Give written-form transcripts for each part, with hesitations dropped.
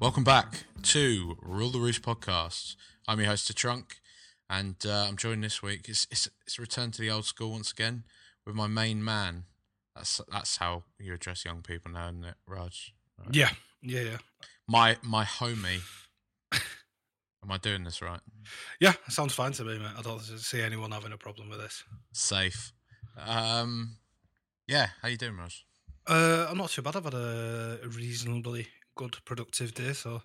Welcome back to Rule The Roost Podcast. I'm your host, De Trunk, and I'm joined this week. It's a return to the old school once again with my main man. That's how you address young people now, isn't it, Raj? Right. Yeah. My homie. Am I doing this right? Yeah, it sounds fine to me, mate. I don't see anyone having a problem with this. Safe. Yeah, how you doing, Raj? I'm not too bad. I've had a reasonably good productive day, so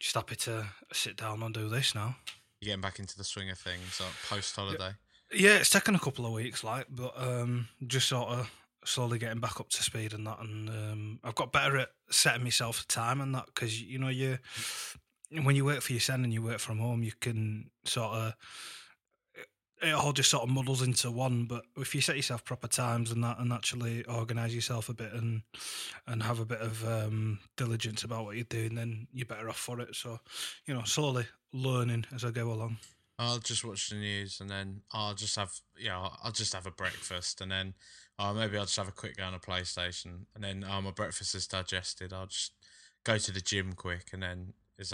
just happy to sit down and do this now. You're getting back into the swing of things, like post holiday. Yeah, it's taken a couple of weeks, but just sort of slowly getting back up to speed and that. And I've got better at setting myself a time and that, because you know, when you work for your son and you work from home, you can sort of it all just sort of muddles into one. But if you set yourself proper times and that, and actually organise yourself a bit and have a bit of diligence about what you're doing, then you're better off for it. So, you know, slowly learning as I go along. I'll just watch the news and then I'll just have a breakfast and then maybe I'll just have a quick go on a PlayStation and then my breakfast is digested. I'll just go to the gym quick and then this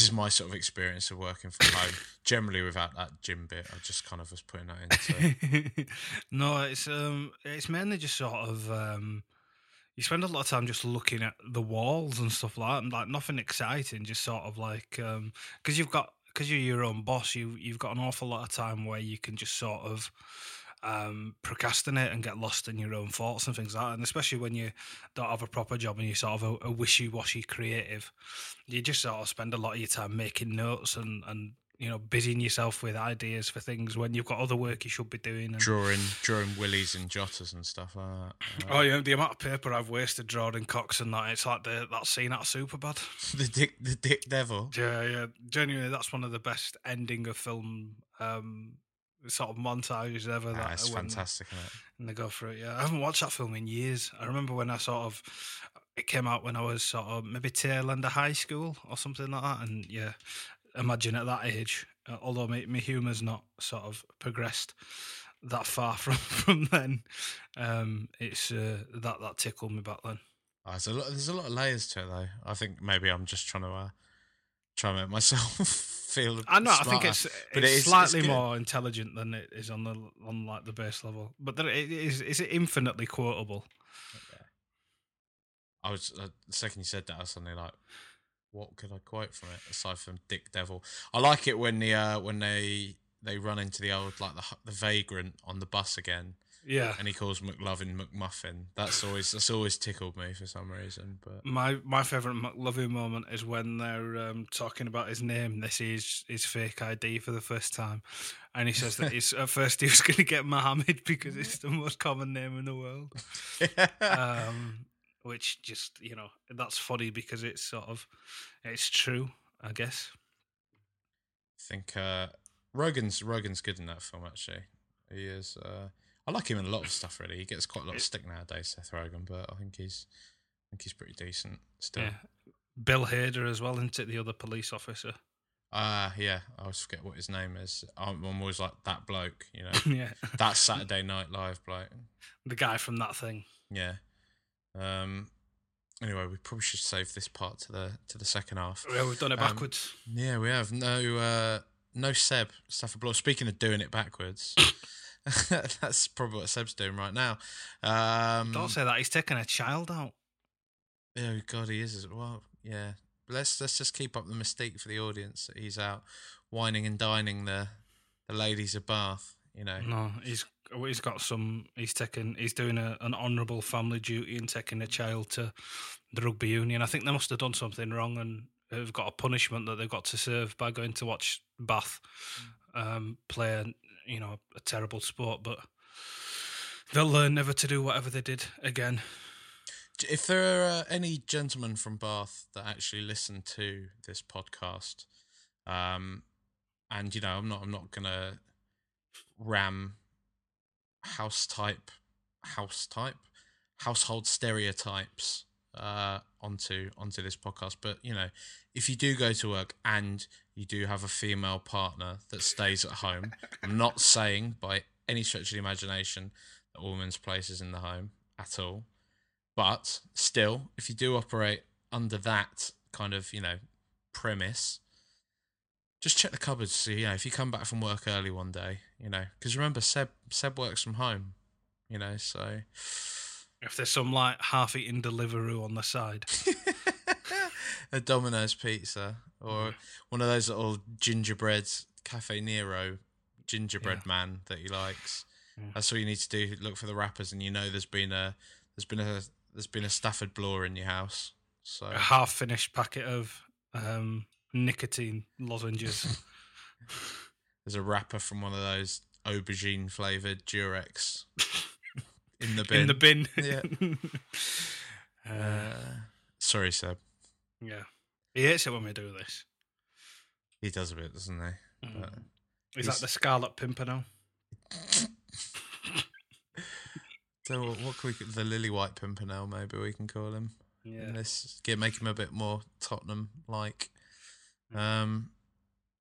is my sort of experience of working from home. Generally, without that gym bit, I just kind of was putting that in. So. No, it's mainly just sort of you spend a lot of time just looking at the walls and stuff like that, like nothing exciting. Just sort of like because you're your own boss, you've got an awful lot of time where you can just sort of procrastinate and get lost in your own thoughts and things like that. And especially when you don't have a proper job and you're sort of a wishy-washy creative, you just sort of spend a lot of your time making notes and you know, busying yourself with ideas for things when you've got other work you should be doing. And drawing willies and jotters and stuff like that. Oh yeah, the amount of paper I've wasted drawing cocks and that, it's like that scene out of Superbad. the dick devil. Yeah. Genuinely, that's one of the best ending of film sort of montages ever. It's fantastic, isn't it? And they go through it, yeah. I haven't watched that film in years. I remember when it came out when I was sort of maybe tail end of high school or something like that, and yeah, imagine at that age, although my humour's not sort of progressed that far from then, it's that tickled me back then. There's a lot of layers to it though. I think maybe I'm just trying to make myself... I know. I think it's slightly more intelligent than it is on the base level, but then it's infinitely quotable. Okay. I was the second you said that, I was suddenly like, what could I quote from it aside from "Dick Devil"? I like it when the when they run into the old the vagrant on the bus again. Yeah, and he calls McLovin McMuffin. That's always tickled me for some reason. But my favourite McLovin moment is when they're talking about his name. This is his fake ID for the first time, and he says that at first he was going to get Mohammed because it's the most common name in the world. Yeah. Which just, you know, that's funny because it's sort of, it's true, I guess. I think Rogan's good in that film. Actually, he is. I like him in a lot of stuff, really. He gets quite a lot of stick nowadays, Seth Rogen, but I think he's pretty decent still. Yeah. Bill Hader as well, isn't it? The other police officer. Yeah. I always forget what his name is. I'm always like, that bloke, you know. Yeah. That Saturday Night Live bloke. The guy from that thing. Yeah. Anyway, we probably should save this part to the second half. Yeah, we've done it backwards. Yeah, we have. No Seb, Stafford. Speaking of doing it backwards... That's probably what Seb's doing right now. Don't say that. He's taking a child out. Oh, God, he is as well. yeah. Let's just keep up the mystique for the audience that he's out whining and dining the ladies of Bath. You know, no, he's got some. He's doing an honourable family duty and taking a child to the rugby union. I think they must have done something wrong and have got a punishment that they've got to serve by going to watch Bath play. You know, a terrible sport, but they'll learn never to do whatever they did again. If there are any gentlemen from Bath that actually listen to this podcast, and you know, I'm not gonna ram household stereotypes onto this podcast, but you know, if you do go to work and you do have a female partner that stays at home, I'm not saying by any stretch of the imagination that all women's place is in the home at all. But still, if you do operate under that kind of, you know, premise, just check the cupboards. See, you know, if you come back from work early one day, you know, because remember, Seb works from home, you know, so. If there's some like half-eaten Deliveroo on the side. A Domino's pizza or one of those little gingerbread Cafe Nero man that he likes. Yeah. That's all you need to do. Look for the wrappers, and you know there's been a Stafford Bloor in your house. So a half-finished packet of nicotine lozenges. There's a wrapper from one of those aubergine-flavoured Durex in the bin. In the bin. Yeah. Sorry, Seb. Yeah. He hates it when we do this. He does a bit, doesn't he? Mm. Is that the Scarlet Pimpernel? So what could we, the Lily White Pimpernel maybe we can call him. Yeah. Let's make him a bit more Tottenham-like. All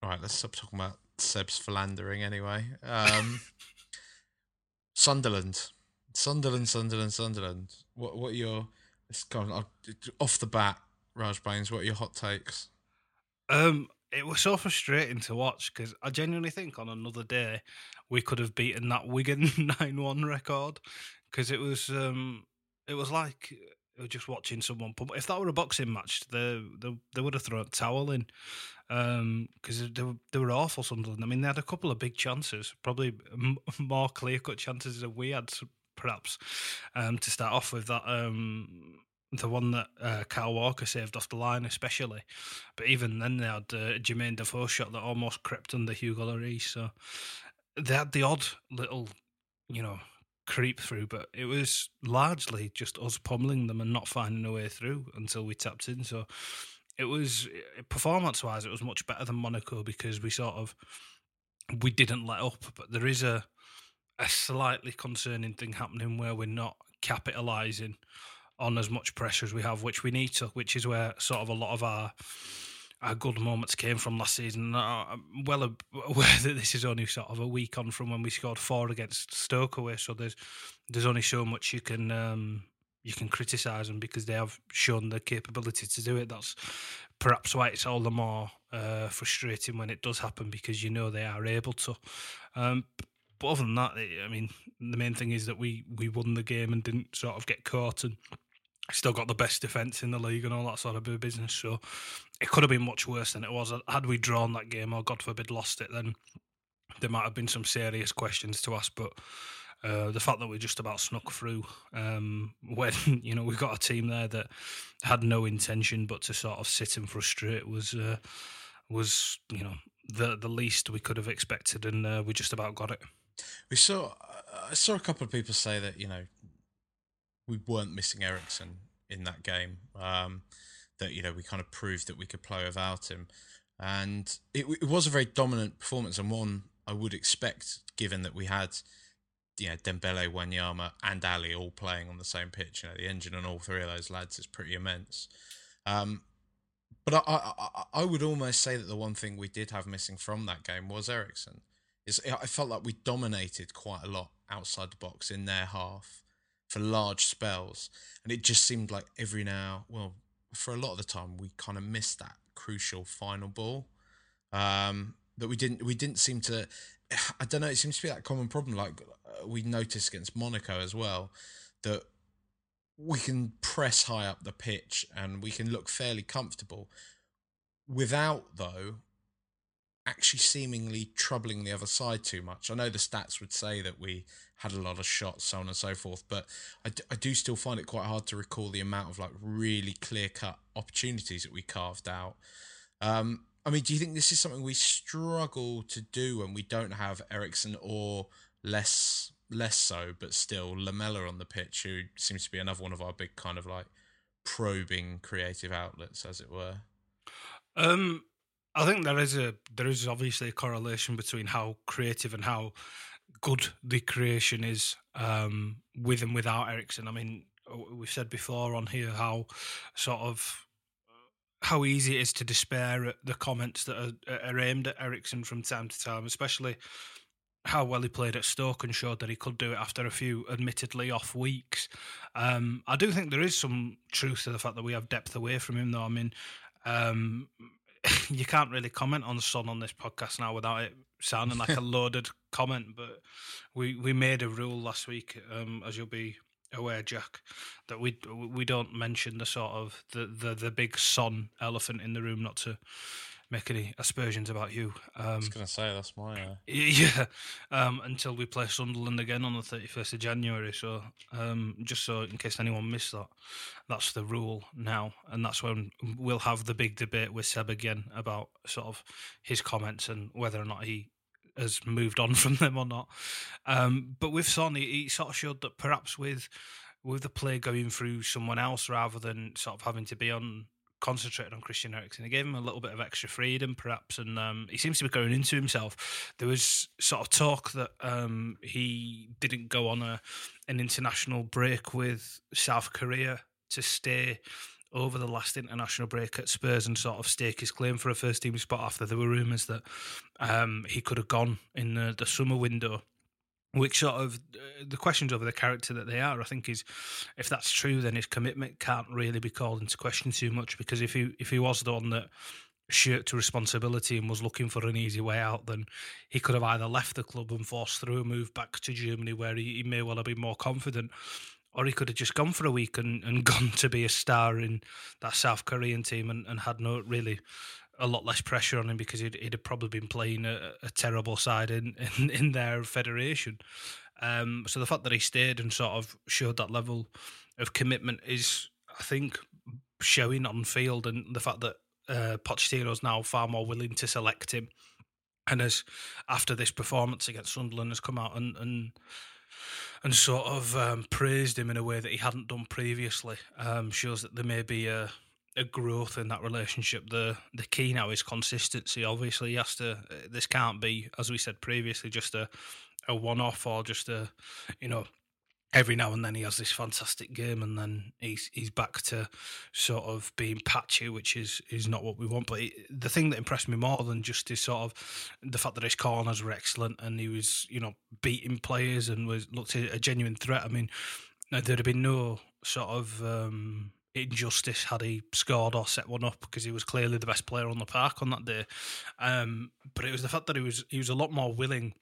right, let's stop talking about Seb's philandering anyway. Sunderland. What are your... It's gone off the bat, Raj Baines, what are your hot takes? It was so frustrating to watch because I genuinely think on another day we could have beaten that Wigan 9-1 record because it was like just watching someone pump. If that were a boxing match, they would have thrown a towel in because they were awful, Sunderland. I mean, they had a couple of big chances, probably more clear-cut chances than we had, perhaps, to start off with that... The one that Kyle Walker saved off the line especially. But even then they had Jermaine Defoe shot that almost crept under Hugo Lloris. So they had the odd little, you know, creep through. But it was largely just us pummeling them and not finding a way through until we tapped in. So it was, performance-wise, it was much better than Monaco because we didn't let up. But there is a slightly concerning thing happening where we're not capitalising on as much pressure as we have, which we need to, which is where sort of a lot of our good moments came from last season. I'm well aware that this is only sort of a week on from when we scored 4 against Stoke away, so there's only so much you can criticise them because they have shown the capability to do it. That's perhaps why it's all the more frustrating when it does happen because you know they are able to. But other than that, I mean, the main thing is that we won the game and didn't sort of get caught and still got the best defence in the league and all that sort of business. So it could have been much worse than it was. Had we drawn that game or, God forbid, lost it, then there might have been some serious questions to ask. But the fact that we just about snuck through when, you know, we got a team there that had no intention but to sort of sit and frustrate was you know, the least we could have expected and we just about got it. I saw a couple of people say that, you know, we weren't missing Eriksen in that game, that, you know, we kind of proved that we could play without him. And it was a very dominant performance and one I would expect, given that we had, you know, Dembele, Wanyama and Ali all playing on the same pitch. You know, the engine on all three of those lads is pretty immense. But I would almost say that the one thing we did have missing from that game was Eriksen. I felt like we dominated quite a lot outside the box in their half for large spells. And it just seemed like for a lot of the time, we kind of missed that crucial final ball. That we didn't seem to, I don't know, it seems to be that common problem. Like we noticed against Monaco as well, that we can press high up the pitch and we can look fairly comfortable without, though, actually seemingly troubling the other side too much. I know the stats would say that we had a lot of shots, so on and so forth, but I do still find it quite hard to recall the amount of like really clear-cut opportunities that we carved out. I mean, do you think this is something we struggle to do when we don't have Eriksen or less so, but still Lamella on the pitch, who seems to be another one of our big kind of like probing creative outlets, as it were? I think there is obviously a correlation between how creative and how good the creation is with and without Eriksen. I mean, we've said before on here how sort of how easy it is to despair at the comments that are aimed at Eriksen from time to time, especially how well he played at Stoke and showed that he could do it after a few admittedly off weeks. I do think there is some truth to the fact that we have depth away from him, though. I mean, you can't really comment on Son on this podcast now without it sounding like a loaded comment, but we made a rule last week, as you'll be aware, Jack, that we don't mention the sort of the big Son elephant in the room, not to make any aspersions about you. I was going to say, that's my... Yeah, until we play Sunderland again on the 31st of January. So just so in case anyone missed that, that's the rule now. And that's when we'll have the big debate with Seb again about sort of his comments and whether or not he has moved on from them or not. But with Son, he sort of showed that perhaps with the play going through someone else rather than sort of having to be concentrated on Christian Eriksen. He gave him a little bit of extra freedom, perhaps, and he seems to be going into himself. There was sort of talk that he didn't go on an international break with South Korea to stay over the last international break at Spurs and sort of stake his claim for a first-team spot after there were rumours that he could have gone in the summer window, which sort of the questions over the character that they are, I think, is if that's true, then his commitment can't really be called into question too much, because if he was the one that shirked responsibility and was looking for an easy way out, then he could have either left the club and forced through a move back to Germany where he may well have been more confident, or he could have just gone for a week and gone to be a star in that South Korean team and had no really... a lot less pressure on him, because he'd have probably been playing a terrible side in their federation. So the fact that he stayed and sort of showed that level of commitment is, I think, showing on field, and the fact that Pochettino is now far more willing to select him, and as after this performance against Sunderland has come out and sort of praised him in a way that he hadn't done previously, shows that there may be a growth in that relationship. The key now is consistency. Obviously, he has to. This can't be, as we said previously, just a one-off or just a, you know, every now and then he has this fantastic game and then he's back to sort of being patchy, which is not what we want. But the thing that impressed me more than just his sort of the fact that his corners were excellent and he was, you know, beating players and looked a genuine threat. I mean, there'd have been no sort of injustice had he scored or set one up, because he was clearly the best player on the park on that day. But it was the fact that he was a lot more willing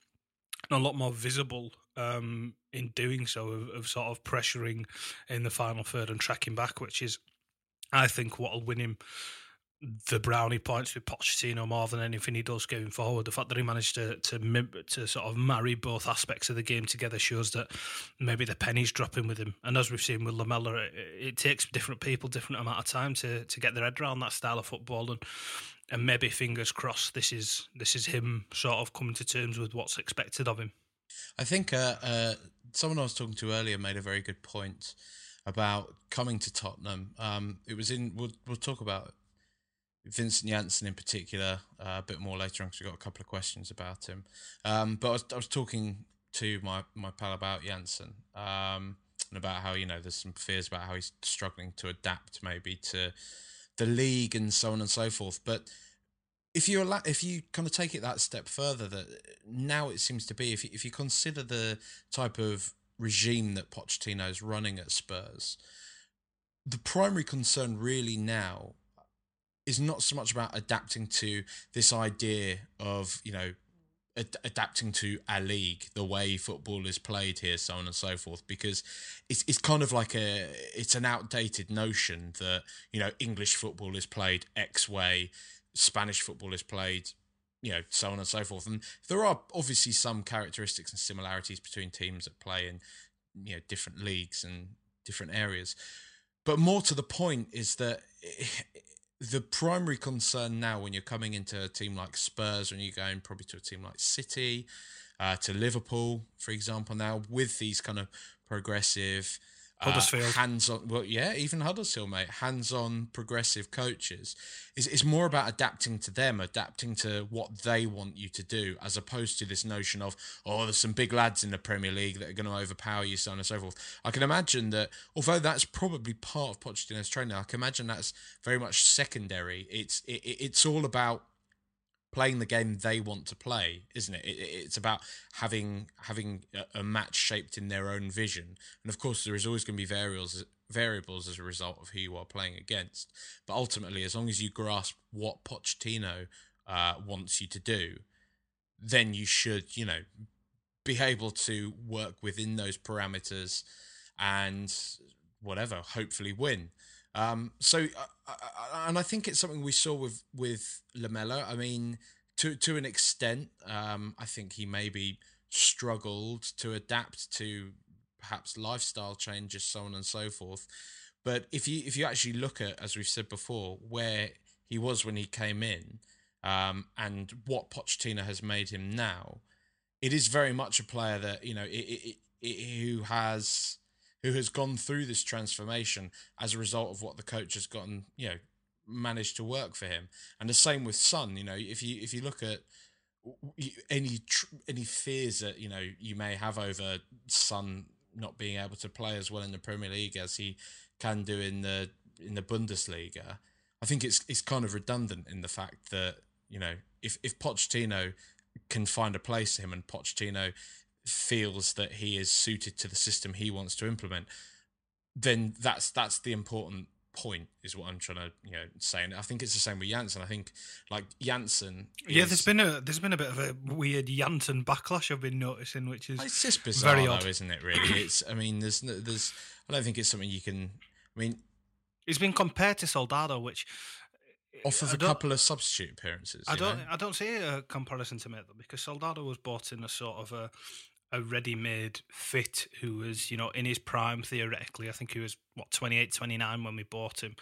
and a lot more visible in doing so, of sort of pressuring in the final third and tracking back, which is, I think, what'll win him the brownie points with Pochettino more than anything he does going forward. The fact that he managed to sort of marry both aspects of the game together shows that maybe the penny's dropping with him. And as we've seen with Lamella, it takes different people different amount of time to get their head around that style of football. And maybe, fingers crossed, this is him sort of coming to terms with what's expected of him. I think someone I was talking to earlier made a very good point about coming to Tottenham. It was in... We'll talk about it. Vincent Janssen in particular, a bit more later on because we've got a couple of questions about him. But I was talking to my pal about Janssen and about how, you know, there's some fears about how he's struggling to adapt maybe to the league and so on and so forth. But if you kind of take it that step further, that now it seems to be, if you consider the type of regime that Pochettino's running at Spurs, the primary concern really now is not so much about adapting to this idea of, you know, adapting to a league, the way football is played here, so on and so forth, because it's kind of like it's an outdated notion that, you know, English football is played X way, Spanish football is played, you know, so on and so forth. And there are obviously some characteristics and similarities between teams that play in, you know, different leagues and different areas. But more to the point is that the primary concern now when you're coming into a team like Spurs, when you're going probably to a team like City, to Liverpool, for example, now with these kind of progressive, hands-on, well, yeah, even Huddersfield, mate, hands-on progressive coaches, is more about adapting to them, adapting to what they want you to do, as opposed to this notion of, oh, there's some big lads in the Premier League that are going to overpower you, so on and so forth. I can imagine that, although that's probably part of Pochettino's training, I can imagine that's very much secondary. It's all about playing the game they want to play, isn't it? It's about having a match shaped in their own vision. And of course, there is always going to be variables as a result of who you are playing against. But ultimately, as long as you grasp what Pochettino wants you to do, then you should, you know, be able to work within those parameters and whatever, hopefully win. So, and I think it's something we saw with Lamella. I mean, to an extent, I think he maybe struggled to adapt to perhaps lifestyle changes, so on and so forth. But if you actually look at, as we've said before, where he was when he came in, and what Pochettino has made him now, it is very much a player that, you know, who has gone through this transformation as a result of what the coach has gotten, you know, managed to work for him. And the same with Son. You know, if you look at any fears that, you know, you may have over Son not being able to play as well in the Premier League as he can do in the Bundesliga, I think it's kind of redundant in the fact that, you know, if Pochettino can find a place for him and Pochettino feels that he is suited to the system he wants to implement, then that's the important point, is what I'm trying to, you know, say. And I think it's the same with Janssen. I think, like, Janssen is... yeah, there's been a bit of a weird Janssen backlash I've been noticing, which is, it's just bizarre, very odd, though, isn't it? Really, it's. I mean, there's. I don't think it's something you can. I mean, he's been compared to Soldado, which. Off of a couple of substitute appearances. I don't see a comparison to make, though, because Soldado was bought in a sort of a ready-made fit who was, you know, in his prime, theoretically. I think he was, 28, 29 when we bought him.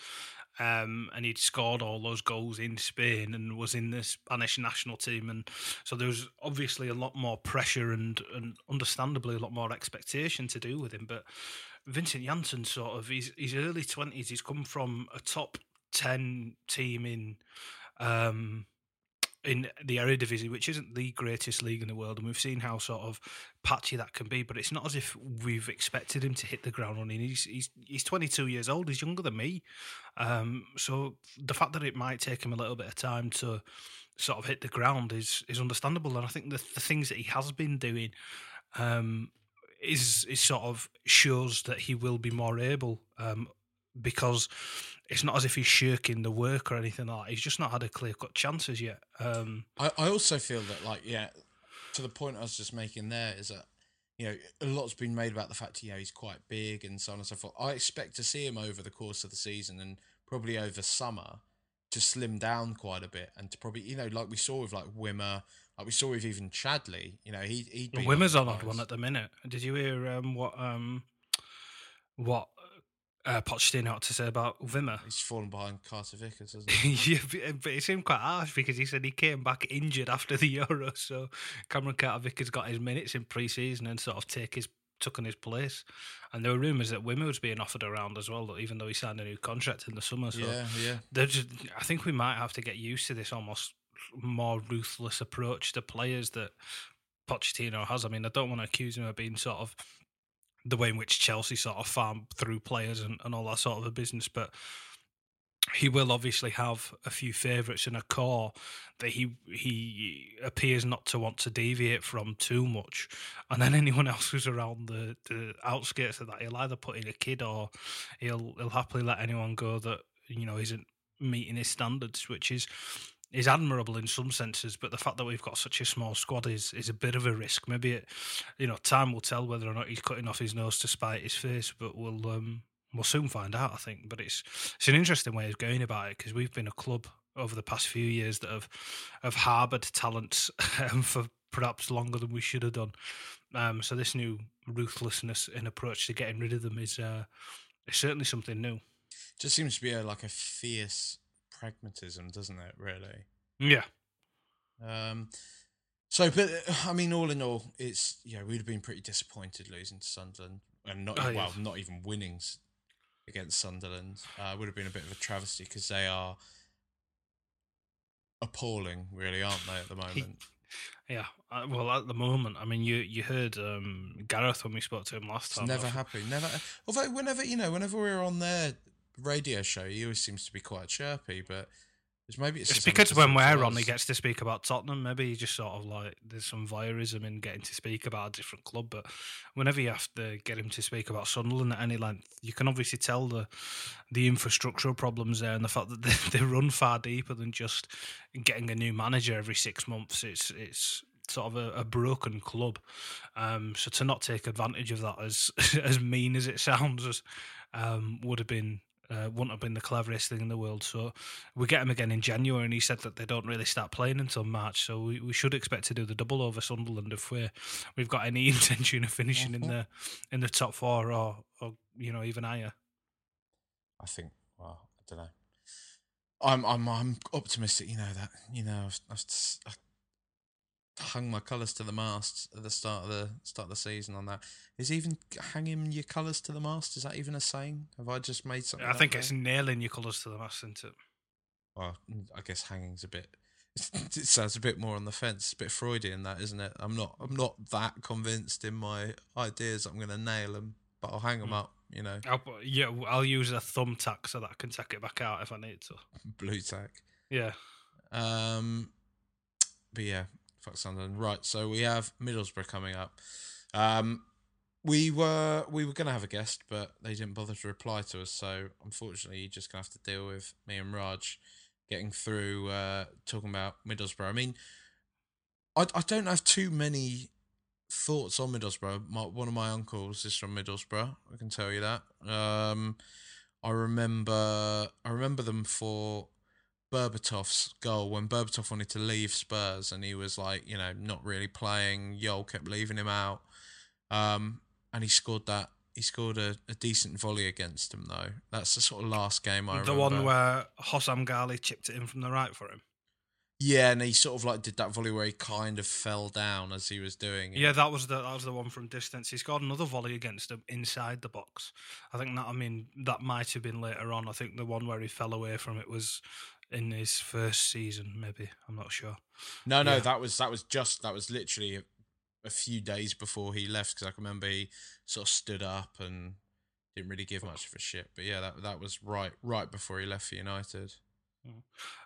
And he'd scored all those goals in Spain and was in the Spanish national team. And so there was obviously a lot more pressure and understandably a lot more expectation to do with him. But Vincent Janssen, sort of, his early 20s, he's come from a top 10 team in the Eredivisie, which isn't the greatest league in the world, and we've seen how sort of patchy that can be. But it's not as if we've expected him to hit the ground running. He's 22 years old. He's younger than me. So the fact that it might take him a little bit of time to sort of hit the ground is understandable. And I think the things that he has been doing is sort of shows that he will be more able. Because it's not as if he's shirking the work or anything like that. He's just not had a clear-cut chances yet. I also feel that, like, yeah, to the point I was just making there is that, you know, a lot's been made about the fact, you know, he's quite big and so on and so forth. I expect to see him over the course of the season and probably over summer to slim down quite a bit and to probably, you know, like we saw with, like, Wimmer, like we saw with even Chadley, you know, he'd been... Wimmer's on odd one at the minute. Did you hear what Pochettino had to say about Wimmer? He's fallen behind Carter Vickers, hasn't he? Yeah, but it seemed quite harsh because he said he came back injured after the Euro, so Cameron Carter Vickers got his minutes in pre-season and sort of took on his place. And there were rumours that Wimmer was being offered around as well, even though he signed a new contract in the summer. So yeah. I think we might have to get used to this almost more ruthless approach to players that Pochettino has. I mean, I don't want to accuse him of being sort of the way in which Chelsea sort of farm through players and all that sort of a business. But he will obviously have a few favourites and a core that he appears not to want to deviate from too much. And then anyone else who's around the outskirts of that, he'll either put in a kid or he'll happily let anyone go that, you know, isn't meeting his standards, which is is admirable in some senses, but the fact that we've got such a small squad is a bit of a risk. Maybe it, you know, time will tell whether or not he's cutting off his nose to spite his face, but we'll soon find out, I think. But it's an interesting way of going about it, because we've been a club over the past few years that have harboured talents for perhaps longer than we should have done. So this new ruthlessness and approach to getting rid of them is certainly something new. Just seems to be a fierce pragmatism, doesn't it, really? Yeah. But I mean, all in all, it's, yeah, we'd have been pretty disappointed losing to Sunderland and not even winning against Sunderland. Would have been a bit of a travesty, because they are appalling, really, aren't they, at the moment? Yeah. Well, at the moment, I mean, you heard Gareth when we spoke to him last time. It's never happy. Never. Although whenever we're on their radio show, he always seems to be quite chirpy, but it's because when we're on, he gets to speak about Tottenham. Maybe he just sort of there's some voyeurism in getting to speak about a different club, but whenever you have to get him to speak about Sunderland at any length, you can obviously tell the infrastructural problems there and the fact that they run far deeper than just getting a new manager every 6 months. It's sort of a broken club. So to not take advantage of that, as mean as it sounds, wouldn't have been the cleverest thing in the world. So we get him again in January, and he said that they don't really start playing until March, so we should expect to do the double over Sunderland if we've got any intention of finishing in the top four or even higher. I think, well, I don't know. I'm optimistic, that. I've hung my colours to the mast at the start of the season on that. Is even hanging your colours to the mast, is that even a saying? Have I just made something? I think it's nailing your colours to the mast, isn't it? Well, I guess hanging's a bit. It sounds a bit more on the fence. It's a bit Freudian, that, isn't it? I'm not that convinced in my ideas. I'm going to nail them, but I'll hang them up. I'll use a thumbtack so that I can take it back out if I need to. Blue tack. Yeah. But yeah. Sunderland. Right, so we have Middlesbrough coming up. We were going to have a guest, but they didn't bother to reply to us, so unfortunately you're just going to have to deal with me and Raj getting through talking about Middlesbrough. I mean, I don't have too many thoughts on Middlesbrough. One of my uncles is from Middlesbrough, I can tell you that. I remember them for Berbatov's goal, when Berbatov wanted to leave Spurs and he was not really playing. Yol kept leaving him out, and he scored that. He scored a decent volley against him, though. That's the sort of last game I remember. The one where Hossam Ghali chipped it in from the right for him. Yeah, and he sort of did that volley where he kind of fell down as he was doing it. Yeah, that was the one from distance. He scored another volley against him inside the box. I think that might have been later on. I think the one where he fell away from it was in his first season, maybe. I'm not sure. No, yeah. that was literally a few days before he left, because I can remember he sort of stood up and didn't really give much of a shit. But yeah, that was right before he left for United.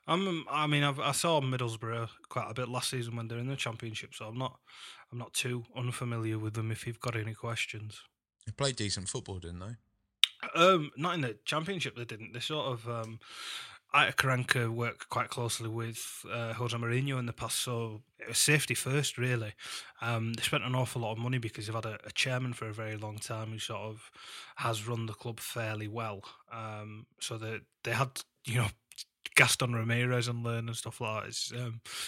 I saw Middlesbrough quite a bit last season when they're in the Championship, so I'm not too unfamiliar with them. If you've got any questions, they played decent football, didn't they? Not in the Championship, they didn't. They sort of. Aitor Karanka worked quite closely with Jose Mourinho in the past, so it was safety first, really. They spent an awful lot of money because they've had a chairman for a very long time who sort of has run the club fairly well. So they had, Gaston Ramirez and Learn and stuff like that. It's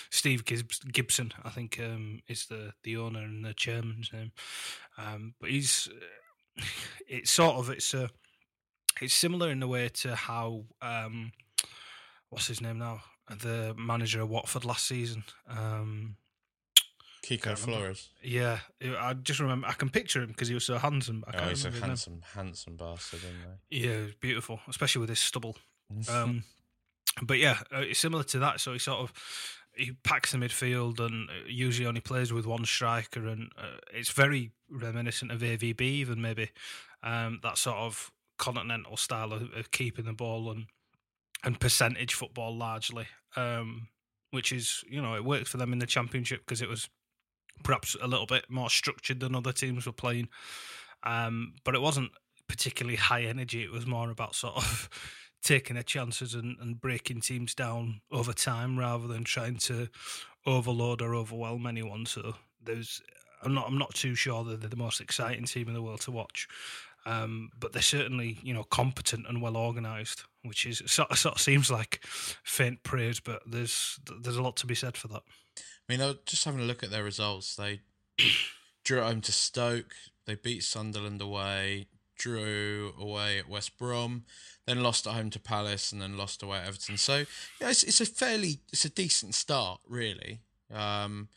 Steve Gibson, I think, is the owner and the chairman's name. But he's... It's similar in a way to how... what's his name now? The manager of Watford last season. Kiko Flores. Yeah. I just remember, I can picture him because he was so handsome. He's a handsome bastard, isn't he? Yeah, beautiful, especially with his stubble. But yeah, it's similar to that. So he sort of, he packs the midfield and usually only plays with one striker, and it's very reminiscent of AVB even, maybe. That sort of continental style of keeping the ball and percentage football largely, which is, it worked for them in the Championship because it was perhaps a little bit more structured than other teams were playing. But it wasn't particularly high energy. It was more about sort of taking their chances and breaking teams down over time rather than trying to overload or overwhelm anyone. So there's, I'm not too sure that they're the most exciting team in the world to watch. But they're certainly, you know, competent and well organised, which is sort of seems like faint praise, but there's a lot to be said for that. I mean, I was just having a look at their results. They drew at home to Stoke, they beat Sunderland away, drew away at West Brom, then lost at home to Palace, and then lost away at Everton. So yeah, it's a decent start, really. From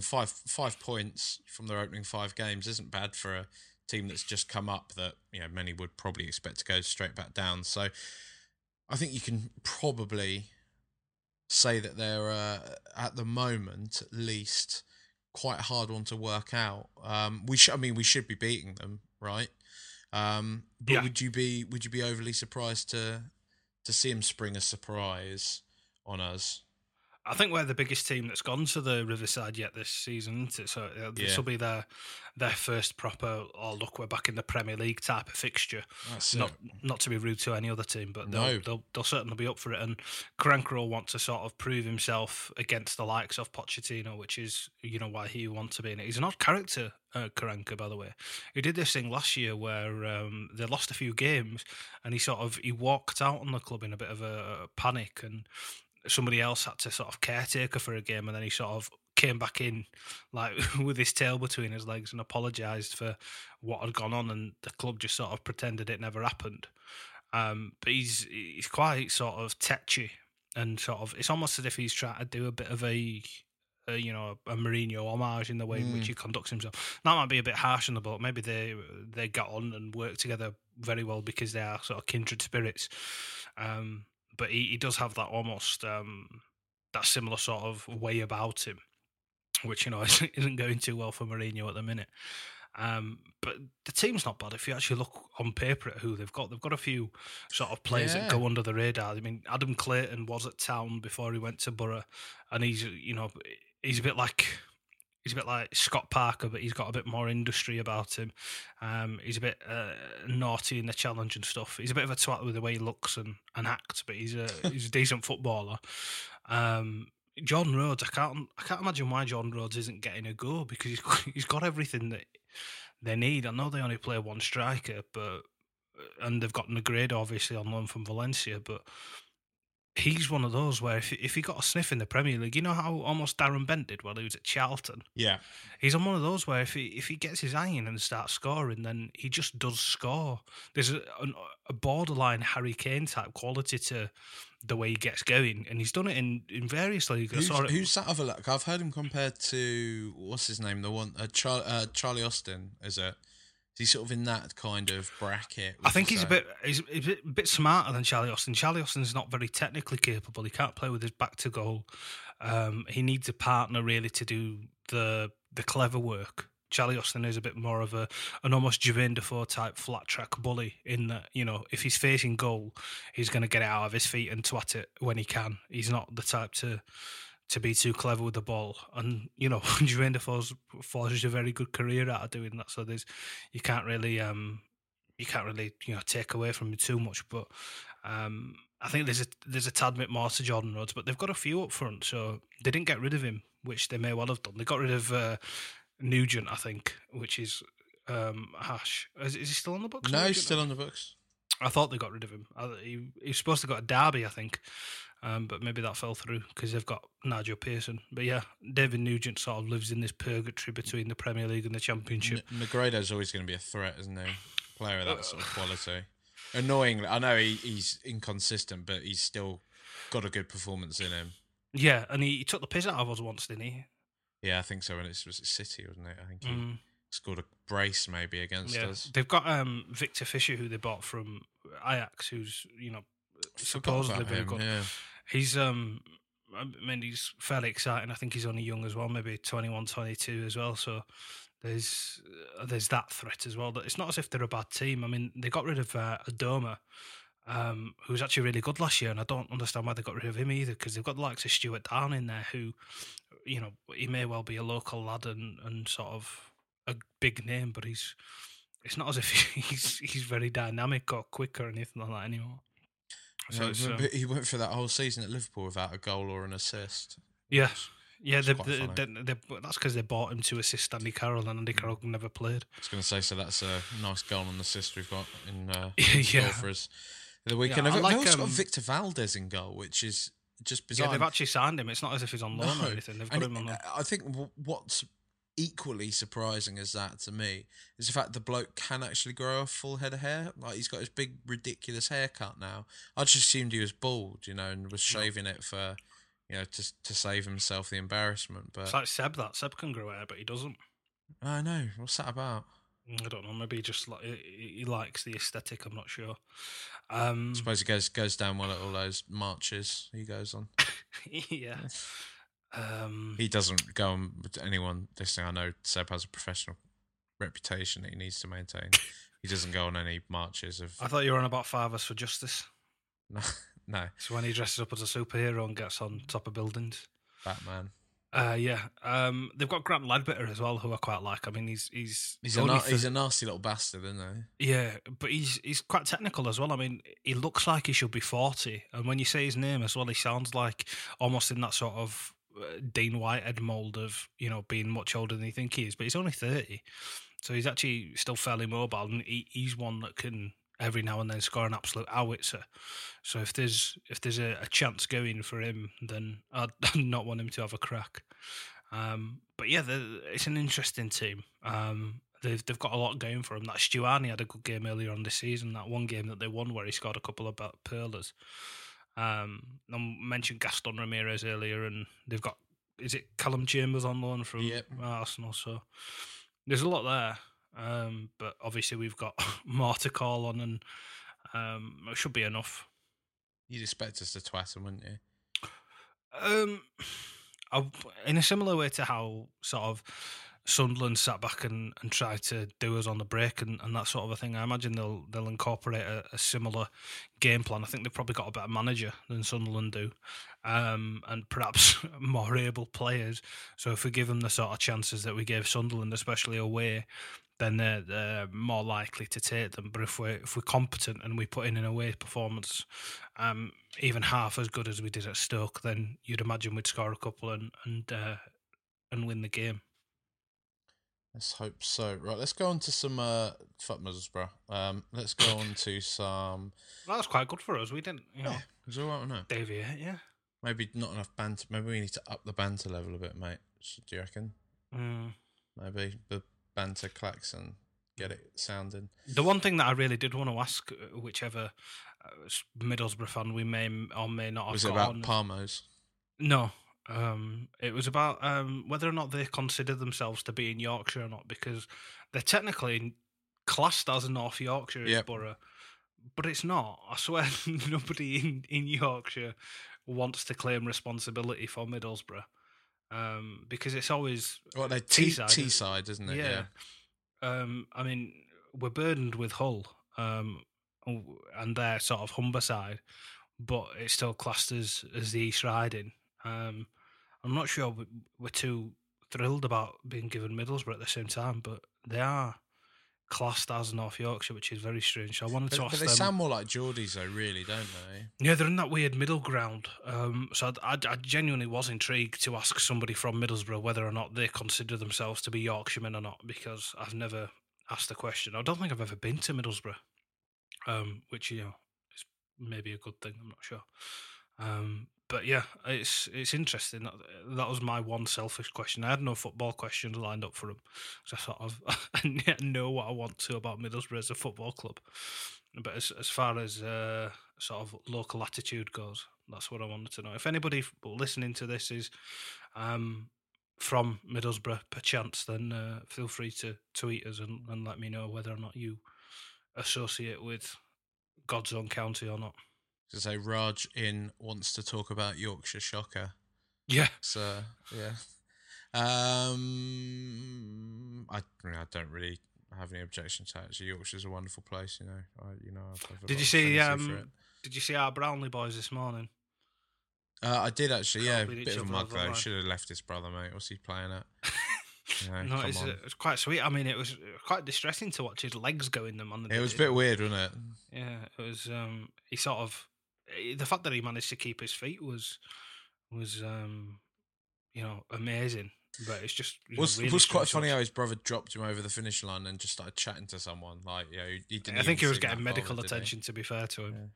five points from their opening 5 games isn't bad for a team that's just come up that, you know, many would probably expect to go straight back down. So I think you can probably say that they're at the moment at least quite a hard one to work out. We should be beating them, right? But yeah. Would you be overly surprised to see them spring a surprise on us? I think we're the biggest team that's gone to the Riverside yet this season, isn't it? So this will be their first proper, oh look, we're back in the Premier League type of fixture. That's not to be rude to any other team, but they'll certainly be up for it. And Karanka will want to sort of prove himself against the likes of Pochettino, which is, you know, why he wants to be in it. He's an odd character, Karanka, by the way. He did this thing last year where they lost a few games, and he walked out on the club in a bit of a panic, and somebody else had to sort of caretaker for a game, and then he sort of came back in like with his tail between his legs and apologised for what had gone on, and the club just sort of pretended it never happened. But he's quite sort of tetchy, and sort of it's almost as if he's trying to do a bit of a Mourinho homage in the way in which he conducts himself. That might be a bit harsh on the boat. Maybe they got on and worked together very well because they are sort of kindred spirits. But he does have that almost that similar sort of way about him, which, you know, isn't going too well for Mourinho at the minute. But the team's not bad. If you actually look on paper at who they've got a few sort of players that go under the radar. I mean, Adam Clayton was at Town before he went to Borough, and he's a bit like Scott Parker, but he's got a bit more industry about him. He's a bit naughty in the challenge and stuff. He's a bit of a twat with the way he looks and acts, but he's a decent footballer. John Rhodes, I can't imagine why John Rhodes isn't getting a go, because he's got everything that they need. I know they only play one striker, and they've gotten a grade obviously on loan from Valencia, but he's one of those where if he got a sniff in the Premier League, you know how almost Darren Bent did while he was at Charlton? Yeah. He's on one of those where if he gets his eye in and starts scoring, then he just does score. There's a borderline Harry Kane type quality to the way he gets going, and he's done it in various leagues. Who's that other luck? I've heard him compared to, what's his name, the one, Charlie Austin, is it? He's sort of in that kind of bracket. I think he's a bit smarter than Charlie Austin. Charlie Austin's not very technically capable. He can't play with his back to goal. He needs a partner really to do the clever work. Charlie Austin is a bit more of an almost Jermaine Defoe type flat track bully, in that, you know, if he's facing goal, he's going to get it out of his feet and twat it when he can. He's not the type to be too clever with the ball, and, you know, Jermaine Defoe forges a very good career out of doing that. So you can't really you know, take away from him too much. But I think there's a tad bit more to Jordan Rhodes, but they've got a few up front, so they didn't get rid of him, which they may well have done. They got rid of Nugent, I think, which is harsh. Is he still on the books? No, Nugent? He's still on the books. I thought they got rid of him. He was supposed to go to Derby, I think. But maybe that fell through because they've got Nigel Pearson. But yeah, David Nugent sort of lives in this purgatory between the Premier League and the Championship. Negredo's always going to be a threat, isn't he? Player of that sort of quality. Annoyingly, I know he's inconsistent, but he's still got a good performance in him. Yeah, and he took the piss out of us once, didn't he? Yeah, I think so. And it was at City, wasn't it? I think he scored a brace maybe against us. They've got Victor Fisher, who they bought from Ajax, who's, you know, supposedly very good. Yeah. He's, I mean, he's fairly exciting. I think he's only young as well, maybe 21, 22 as well. So there's that threat as well. But it's not as if they're a bad team. I mean, they got rid of Adoma, who was actually really good last year, and I don't understand why they got rid of him either, because they've got the likes of Stuart Down in there, who, you know, he may well be a local lad and sort of a big name, but it's not as if he's very dynamic or quick or anything like that anymore. So he went through that whole season at Liverpool without a goal or an assist. Yeah. Yeah, that's because they bought him to assist Andy Carroll, and Andy Carroll never played. I was going to say, so that's a nice goal and assist we've got in store for us the weekend. They've also got Victor Valdez in goal, which is just bizarre. Yeah, they've actually signed him. It's not as if he's on loan or anything. They've got him on loan. I think what's equally surprising as that to me is the fact the bloke can actually grow a full head of hair. Like, he's got his big, ridiculous haircut now. I just assumed he was bald, you know, and was shaving it for... You know, to save himself the embarrassment. But it's like Seb, Seb can grow hair, but he doesn't. I know. What's that about? I don't know. Maybe he just he likes the aesthetic. I'm not sure. I suppose he goes down well at all those marches he goes on. Yeah. He doesn't go on with anyone listening. I know Seb has a professional reputation that he needs to maintain. He doesn't go on any marches. I thought you were on about Fathers for Justice. No. No. So when he dresses up as a superhero and gets on top of buildings. Batman. They've got Grant Ledbetter as well, who I quite like. I mean, he's a nasty little bastard, isn't he? Yeah, but he's quite technical as well. I mean, he looks like he should be 40, and when you say his name as well, he sounds like almost in that sort of Dean Whitehead mould of, you know, being much older than you think he is. But he's only 30, so he's actually still fairly mobile, and he's one that can every now and then score an absolute howitzer. So if there's a chance going for him, then I'd not want him to have a crack. But yeah, it's an interesting team. They've got a lot going for him. That Stuani had a good game earlier on this season, that one game that they won where he scored a couple of pearlers. I mentioned Gaston Ramirez earlier, and they've got, is it Callum Chambers on loan from Arsenal? So there's a lot there. But obviously we've got more to call on, and it should be enough. You'd expect us to twat him, wouldn't you? In a similar way to how sort of Sunderland sat back and tried to do us on the break and that sort of a thing, I imagine they'll incorporate a similar game plan. I think they've probably got a better manager than Sunderland do, and perhaps more able players. So if we give them the sort of chances that we gave Sunderland, especially away, then they're more likely to take them. But if we're competent and we put in an away performance, even half as good as we did at Stoke, then you'd imagine we'd score a couple and win the game. Let's hope so. Right, let's go on to some fuck Middlesbrough. Let's go on to some. That was quite good for us. We didn't, know, it was all right, wasn't it? Deviate, yeah. Maybe not enough banter. Maybe we need to up the banter level a bit, mate. Do you reckon? Maybe the banter klaxon, get it sounding. The one thing that I really did want to ask, whichever Middlesbrough fan we may or may not have was got on... Was it about Palmos? No. It was about whether or not they consider themselves to be in Yorkshire or not, because they're technically classed as a North Yorkshire borough, but it's not. I swear nobody in Yorkshire wants to claim responsibility for Middlesbrough. Because it's always Teesside, isn't it? Yeah. I mean, we're burdened with Hull, and they're sort of Humberside, but it's still classed as the East Riding. I'm not sure we're too thrilled about being given Middlesbrough at the same time, but they are classed as North Yorkshire, which is very strange. So I wanted to ask them. They sound more like Geordies, though, really, don't they? Yeah, they're in that weird middle ground. So I genuinely was intrigued to ask somebody from Middlesbrough whether or not they consider themselves to be Yorkshiremen or not, because I've never asked the question. I don't think I've ever been to Middlesbrough, which, you know, is maybe a good thing. I'm not sure. But yeah, it's interesting. That was my one selfish question. I had no football questions lined up for them, so I I know what I want to about Middlesbrough as a football club. But as far as sort of local attitude goes, that's what I wanted to know. If anybody listening to this is from Middlesbrough, perchance, then feel free to tweet us and let me know whether or not you associate with God's own county or not. To say Raj wants to talk about Yorkshire Shocker. Yeah. So yeah. I don't really have any objection to that. Actually, Yorkshire's a wonderful place, you know. Did you see our Brownlee boys this morning? I did actually. Yeah, a bit of a mug though. Should have left his brother, mate. What's he playing at? No, it's quite sweet. I mean, it was quite distressing to watch his legs go in them on the day. It was a bit weird, wasn't it? Yeah, it was. He sort of. the fact that he managed to keep his feet was you know, amazing. But it's just it was quite funny how his brother dropped him over the finish line and just started chatting to someone. Like, you know, he didn't. I think he was getting medical attention, to be fair to him. Yeah.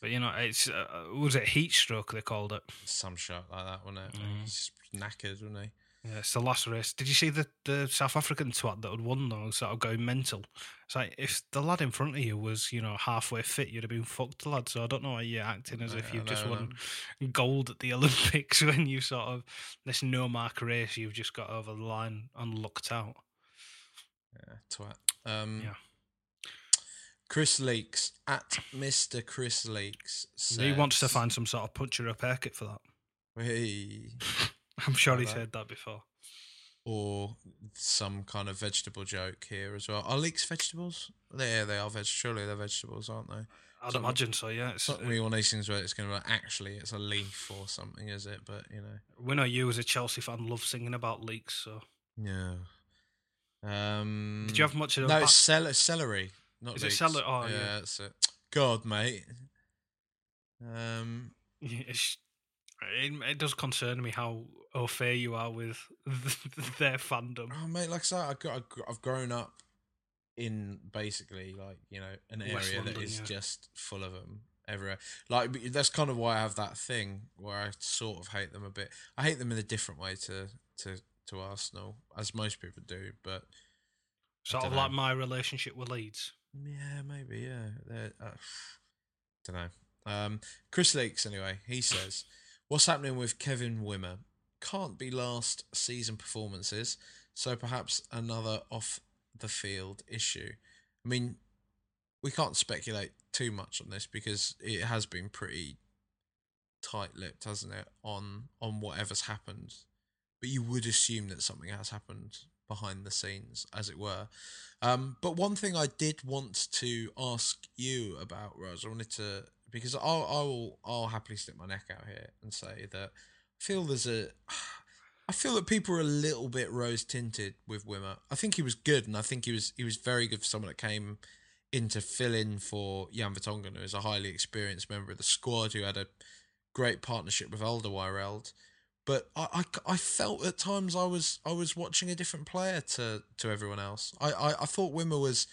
But you know, it's was it heat stroke they called it? Some shot like that, wasn't it? Mm. He's knackered, wasn't he? Yeah, it's the last race. Did you see the South African twat that had won though, sort of going mental? It's like, if the lad in front of you was, you know, halfway fit, you'd have been fucked, lad. So I don't know why you're acting as if you've just won gold at the Olympics when you sort of, this no-mark race you've just got over the line and lucked out. Yeah, twat. Yeah. Chris Leaks, at Mr. Chris Leaks says, he wants to find some sort of puncher up haircut for that. Hey. I'm sure he's heard that before. Or some kind of vegetable joke here as well. Are leeks vegetables? Yeah, they are vegetables. Surely they're vegetables, aren't they? I'd imagine so, yeah. It's not really one of these things where it's going to be actually it's a leaf or something, is it? But, you know. We know you as a Chelsea fan love singing about leeks, so. Yeah. Did you have much of it's celery. Not is leeks. It celery? Oh, yeah. That's it. God, mate. It does concern me how au fait you are with their fandom. Oh, mate, like I said, I've grown up in basically, like, you know, an West area London, that is just full of them everywhere. Like, that's kind of why I have that thing where I sort of hate them a bit. I hate them in a different way to Arsenal, as most people do, but sort of like my relationship with Leeds. Yeah, maybe, yeah. Don't know. Chris Leakes, anyway, he says, what's happening with Kevin Wimmer? Can't be last season performances, so perhaps another off-the-field issue. I mean, we can't speculate too much on this because it has been pretty tight-lipped, hasn't it, on whatever's happened. But you would assume that something has happened behind the scenes, as it were. But one thing I did want to ask you about, Raj, I wanted to... Because I'll happily stick my neck out here and say that I feel that people are a little bit rose-tinted with Wimmer. I think he was good, and I think he was very good for someone that came in to fill in for Jan Vertonghen, who is a highly experienced member of the squad who had a great partnership with Alderweireld. But I felt at times I was watching a different player to everyone else. I thought Wimmer was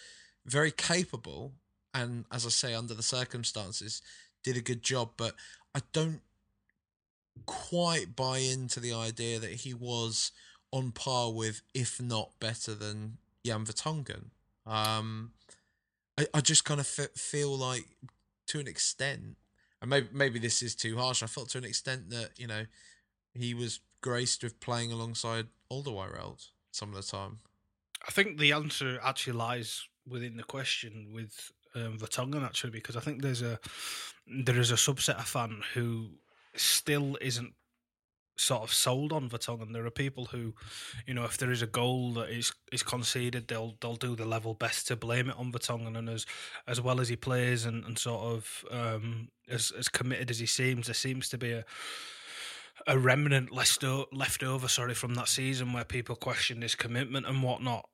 very capable. And as I say, under the circumstances, did a good job. But I don't quite buy into the idea that he was on par with, if not better than, Jan Vertonghen. I just kind of feel like, to an extent, and maybe this is too harsh, I felt to an extent that, you know, he was graced with playing alongside Alderweireld some of the time. I think the answer actually lies within the question with... Vertonghen, actually, because I think there is a subset of fan who still isn't sort of sold on Vertonghen. There are people who, you know, if there is a goal that is conceded, they'll do the level best to blame it on Vertonghen. And as well as he plays and sort of as committed as he seems, there seems to be a remnant left over from that season where people questioned his commitment and whatnot.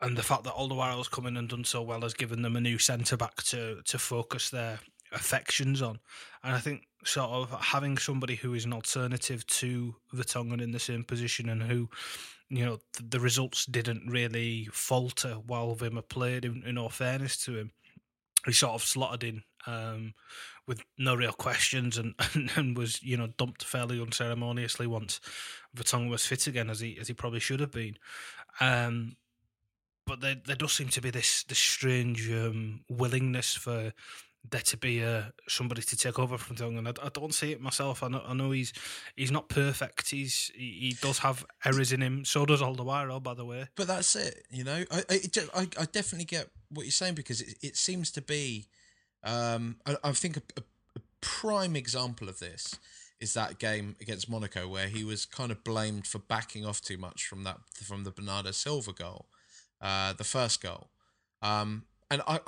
And the fact that Alderweireld's come in and done so well has given them a new centre-back to focus their affections on. And I think sort of having somebody who is an alternative to Vertonghen in the same position and who, you know, the results didn't really falter while Wimmer played, in all fairness to him. He sort of slotted in with no real questions and was, you know, dumped fairly unceremoniously once Vertonghen was fit again, as he probably should have been. But there does seem to be this strange willingness for there to be somebody to take over from Vertonghen. I don't see it myself. I know he's not perfect. He does have errors in him. So does Alderweireld, by the way. But that's it, you know. I definitely get what you're saying because it seems to be, I think a prime example of this is that game against Monaco where he was kind of blamed for backing off too much from the Bernardo Silva goal. The first goal. And I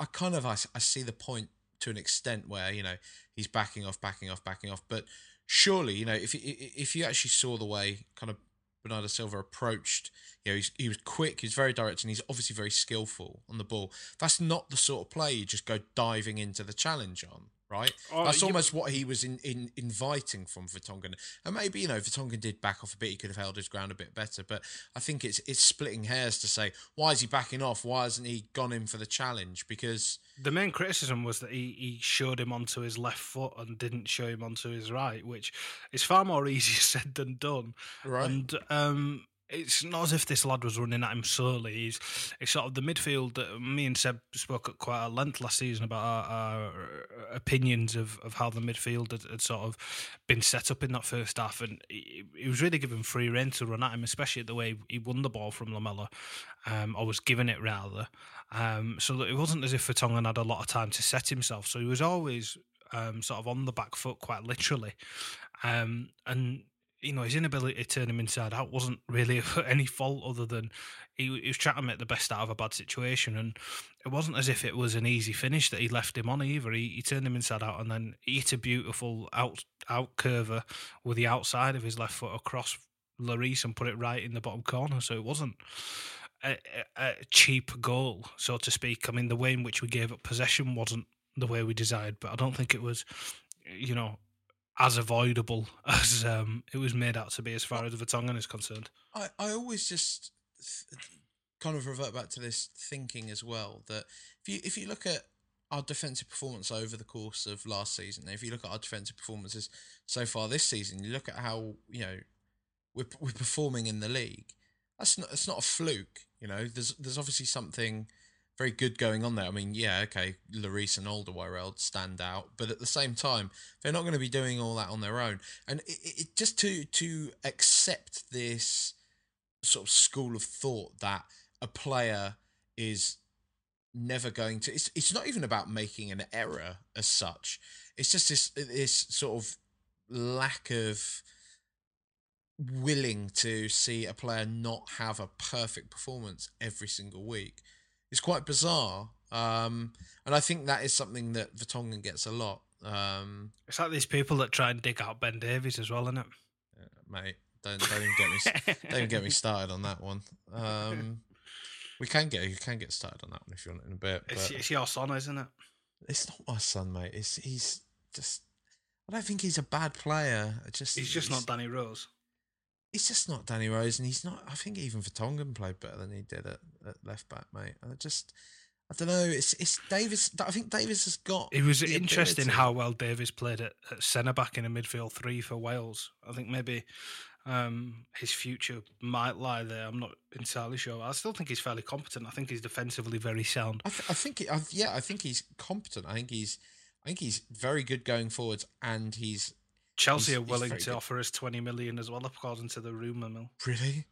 see the point to an extent where, you know, he's backing off. But surely, you know, if you actually saw the way kind of Bernardo Silva approached, you know, he was quick, he was very direct, and he's obviously very skillful on the ball. That's not the sort of play you just go diving into the challenge on. right? That's almost what he was inviting from Vertonghen. And maybe, you know, Vertonghen did back off a bit. He could have held his ground a bit better. But I think it's splitting hairs to say, why is he backing off? Why hasn't he gone in for the challenge? Because the main criticism was that he showed him onto his left foot and didn't show him onto his right, which is far more easier said than done. Right. And it's not as if this lad was running at him solely. It's sort of the midfield that me and Seb spoke at quite a length last season about our opinions of how the midfield had sort of been set up in that first half, and he was really given free rein to run at him, especially the way he won the ball from Lamella, or was given it rather. So that it wasn't as if Vertonghen had a lot of time to set himself. So he was always sort of on the back foot, quite literally, and you know, his inability to turn him inside out wasn't really any fault other than he was trying to make the best out of a bad situation. And it wasn't as if it was an easy finish that he left him on either. He turned him inside out and then he hit a beautiful out curver with the outside of his left foot across Lloris and put it right in the bottom corner. So it wasn't a cheap goal, so to speak. I mean, the way in which we gave up possession wasn't the way we desired, but I don't think it was, you know, as avoidable as it was made out to be as far as Vertonghen is concerned. I always just kind of revert back to this thinking as well, that if you look at our defensive performance over the course of last season, if you look at our defensive performances so far this season, you look at how, you know, we're performing in the league. That's not a fluke, you know. There's obviously something very good going on there. I mean, yeah, okay, Lloris and Alderweireld stand out, but at the same time, they're not going to be doing all that on their own. And it just to accept this sort of school of thought that a player is never going to... It's not even about making an error as such. It's just this sort of lack of willing to see a player not have a perfect performance every single week. It's quite bizarre, and I think that is something that Vertonghen gets a lot. It's like these people that try and dig out Ben Davies as well, isn't it? Mate, don't even get me started on that one. You can get started on that one if you want in a bit. It's your son, isn't it? It's not my son, mate. He's just. I don't think he's a bad player. He's just not Danny Rose. He's just not Danny Rose, and he's not... I think even Vertonghen played better than he did at left-back, mate. I don't know. It's Davies... I think Davies has got... It was interesting how well Davies played at centre-back in a midfield three for Wales. I think maybe his future might lie there. I'm not entirely sure. I still think he's fairly competent. I think he's defensively very sound. I think he's competent. I think he's very good going forwards, and he's... Chelsea are willing to offer us 20 million as well, according to the rumour mill. Really?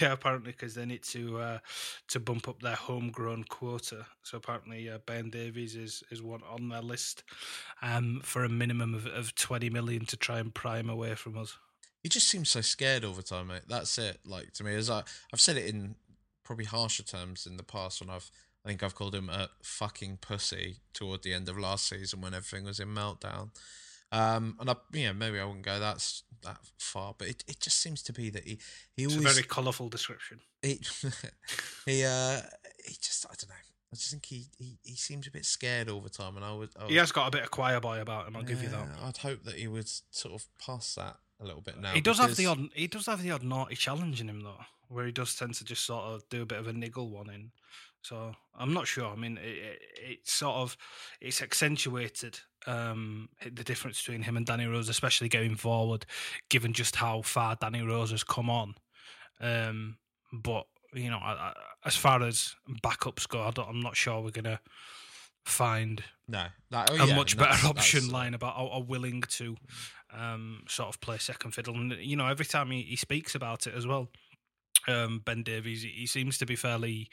Yeah, apparently, because they need to bump up their homegrown quota. So apparently, Ben Davies is one on their list for a minimum of 20 million to try and pry him away from us. He just seems so scared all the time, mate. That's it. Like, to me, as I've said it in probably harsher terms in the past when I think I've called him a fucking pussy toward the end of last season when everything was in meltdown. Maybe I wouldn't go that far, but it just seems to be that he always... It's a very colourful description. He just, I don't know. I just think he seems a bit scared all the time, and he has got a bit of choir boy about him. I'll give you that. I'd hope that he would sort of pass that a little bit now. He does have the odd naughty challenge in him though, where he does tend to just sort of do a bit of a niggle one in. So I'm not sure. I mean, it's accentuated the difference between him and Danny Rose, especially going forward, given just how far Danny Rose has come on. But, you know, I, as far as backups go, I'm not sure we're going to find better option lying about or willing to sort of play second fiddle. And, you know, every time he speaks about it as well, Ben Davies, he seems to be fairly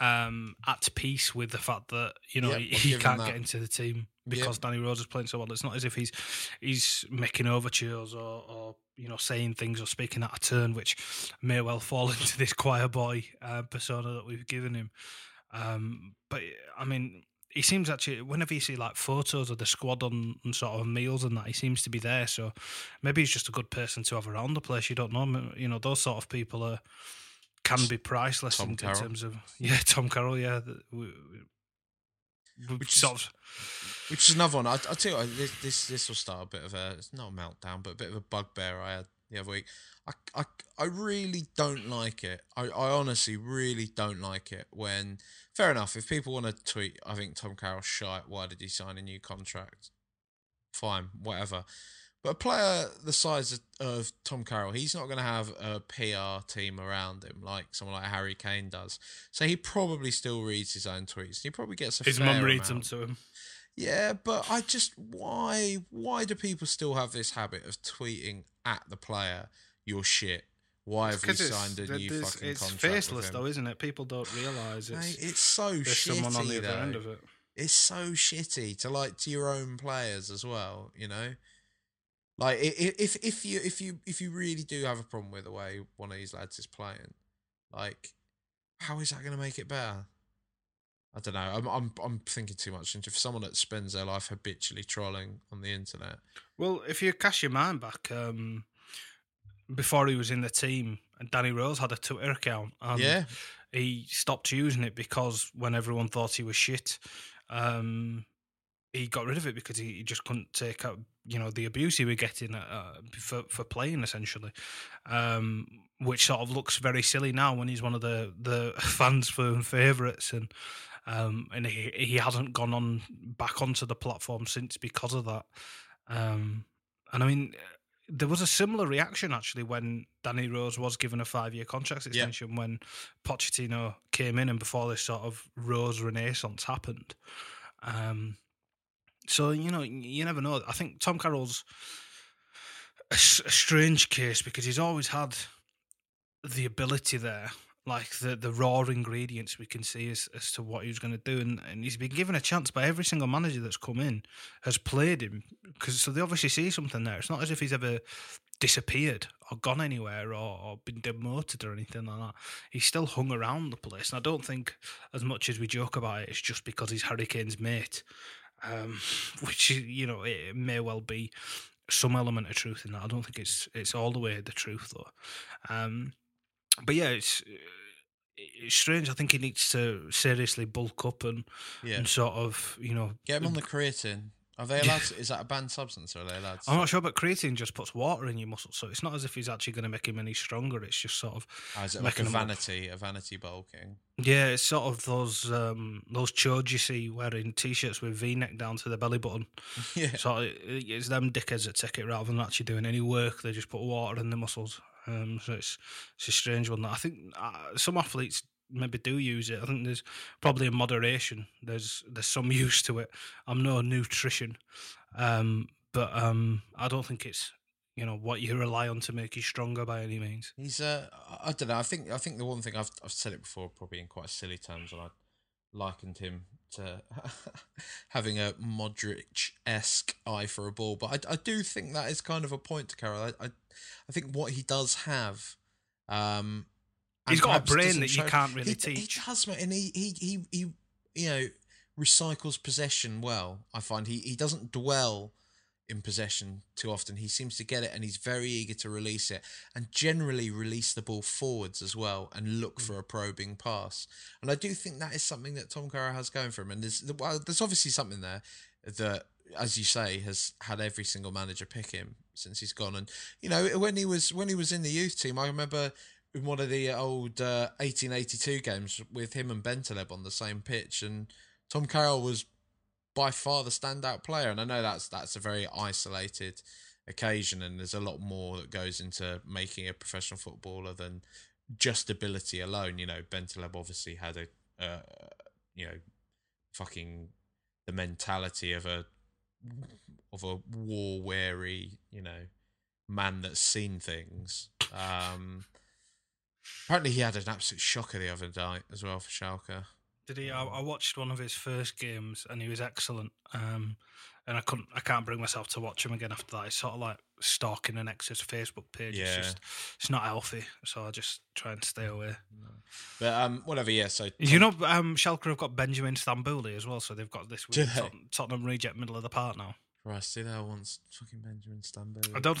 at peace with the fact that, you know, he can't get into the team because Danny Rose is playing so well. It's not as if he's making overtures or you know, saying things or speaking out of turn, which may well fall into this choir boy persona that we've given him. But I mean, he seems actually, whenever you see like photos of the squad on sort of meals and that, he seems to be there. So maybe he's just a good person to have around the place. You don't know. You know, those sort of people can be priceless in terms of Tom Carroll. Yeah, Which is another one. I tell you what, this will start a bit of a, it's not a meltdown, but a bit of a bugbear I had the other week. I really don't like it. I honestly really don't like it when, fair enough, if people want to tweet, I think Tom Carroll's shite, why did he sign a new contract? Fine, whatever. But a player the size of Tom Carroll, he's not going to have a PR team around him like someone like Harry Kane does. So he probably still reads his own tweets. He probably gets a fair amount. His mum reads them to him. Yeah, but I just, why do people still have this habit of tweeting at the player, you're shit? Why have we signed a new fucking contract? It's faceless though, isn't it? People don't realise it's so shitty. Someone on the other end of it. It's so shitty to your own players as well, you know. Like if you really do have a problem with the way one of these lads is playing, like how is that going to make it better? I don't know. I'm thinking too much. And for someone that spends their life habitually trolling on the internet, well, if you cast your mind back, before he was in the team, Danny Rose had a Twitter account, and he stopped using it because when everyone thought he was shit, he got rid of it because he just couldn't take out, you know, the abuse he was getting for playing, essentially, which sort of looks very silly now when he's one of the fans' favourites, and he hasn't gone on back onto the platform since because of that. And I mean, there was a similar reaction actually when Danny Rose was given a 5-year contract extension when Pochettino came in and before this sort of Rose renaissance happened. So, you know, you never know. I think Tom Carroll's a strange case because he's always had the ability there, like the raw ingredients we can see as to what he was going to do. And he's been given a chance by every single manager that's come in, has played him. So they obviously see something there. It's not as if he's ever disappeared or gone anywhere or been demoted or anything like that. He's still hung around the place. And I don't think, as much as we joke about it, it's just because he's Harry Kane's mate. Which, you know, it may well be some element of truth in that. I don't think it's all the way the truth though. But yeah, it's strange. I think he needs to seriously bulk up and sort of, you know, get him on the creatine. Are they allowed? Is that a banned substance? Or are they allowed? I'm not sure, but creatine just puts water in your muscles, so it's not as if he's actually going to make him any stronger. It's just sort of is it like a vanity bulking? Yeah, it's sort of those chodes you see wearing t-shirts with V-neck down to the belly button. Yeah, so it's them dickheads that take it rather than actually doing any work. They just put water in the muscles. So it's a strange one. That I think some athletes maybe do use it. I think there's probably a moderation. There's some use to it. I'm no nutrition, but I don't think it's, you know, what you rely on to make you stronger by any means. He's I don't know. I think the one thing I've said it before, probably in quite silly terms, and I likened him to having a Modric-esque eye for a ball. But I do think that is kind of a point to Carroll. I think what he does have. He's got a brain that you can't really teach. He does, mate, and he you know, recycles possession well. I find he doesn't dwell in possession too often. He seems to get it, and he's very eager to release it, and generally release the ball forwards as well, and look for a probing pass. And I do think that is something that Tom Carroll has going for him. And there's obviously something there that, as you say, has had every single manager pick him since he's gone. And you know, when he was in the youth team, I remember, in one of the old 1882 games with him and Bentaleb on the same pitch, and Tom Carroll was by far the standout player. And I know that's a very isolated occasion, and there's a lot more that goes into making a professional footballer than just ability alone. You know, Bentaleb obviously had a you know, fucking the mentality of a war-weary, you know, man that's seen things. Apparently he had an absolute shocker the other night as well for Schalke. Did he? I watched one of his first games and he was excellent. And I can't bring myself to watch him again after that. It's sort of like stalking an ex's Facebook page. Yeah. It's not healthy. So I just try and stay away. No. But whatever, yeah. So you know, Schalke have got Benjamin Stambouli as well. So they've got this weird Tottenham reject middle of the park now. Christ, see that once fucking Benjamin Stambouli. I don't.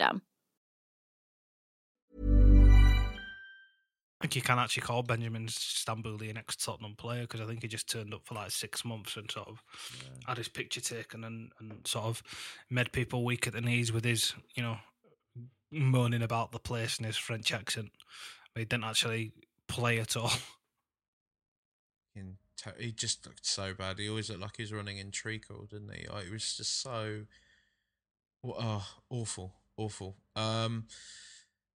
I think you can actually call Benjamin Stambouli an ex-Tottenham player, because I think he just turned up for like 6 months and sort of had his picture taken and sort of made people weak at the knees with his, you know, moaning about the place and his French accent. But he didn't actually play at all. He just looked so bad. He always looked like he was running in treacle, didn't he? Like, it was just so awful.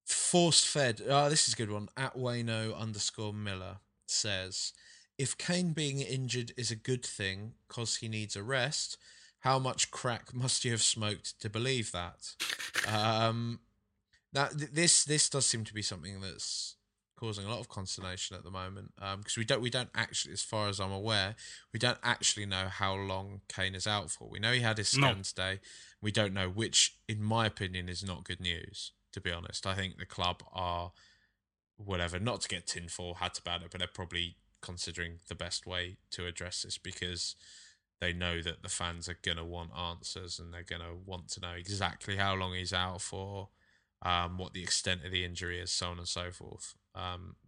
Forced fed. This is a good one. @Wayno_Miller says, if Kane being injured is a good thing because he needs a rest, how much crack must you have smoked to believe that? This does seem to be something that's causing a lot of consternation at the moment, because we don't actually, as far as I'm aware, we don't actually know how long Kane is out for. We know he had his scan today. We don't know, which, in my opinion, is not good news, to be honest. I think the club are, whatever, not to get tinfoil hats about it, but they're probably considering the best way to address this, because they know that the fans are going to want answers and they're going to want to know exactly how long he's out for, what the extent of the injury is, so on and so forth.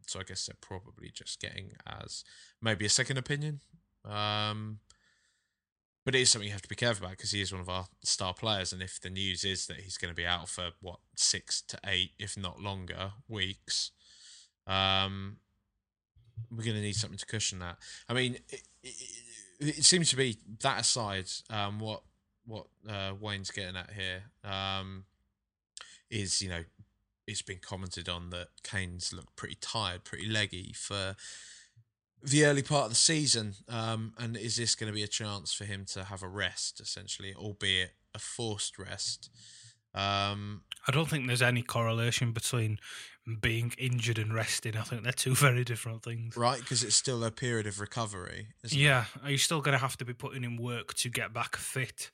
So I guess they're probably just getting as maybe a second opinion. But it is something you have to be careful about, because he is one of our star players. And if the news is that he's going to be out for, 6 to 8, if not longer, weeks, we're going to need something to cushion that. I mean, it seems to be, that aside, what Wayne's getting at here is, you know, it's been commented on that Kane's looked pretty tired, pretty leggy for the early part of the season, and is this going to be a chance for him to have a rest, essentially, albeit a forced rest? I don't think there's any correlation between being injured and resting. I think they're two very different things. Right, because it's still a period of recovery, isn't it? Yeah, you're still going to have to be putting in work to get back fit.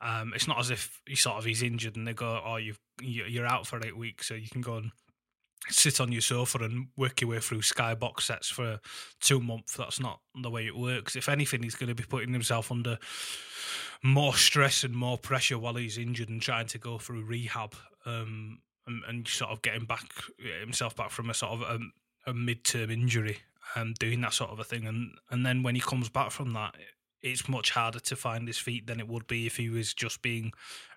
It's not as if he's injured and they go, oh, you're out for 8 weeks, so you can go and sit on your sofa and work your way through skybox sets for 2 months. That's not the way it works. If anything, he's going to be putting himself under more stress and more pressure while he's injured and trying to go through rehab and sort of getting himself back from a sort of a mid-term injury and doing that sort of a thing. And then when he comes back from that, it's much harder to find his feet than it would be if he was just being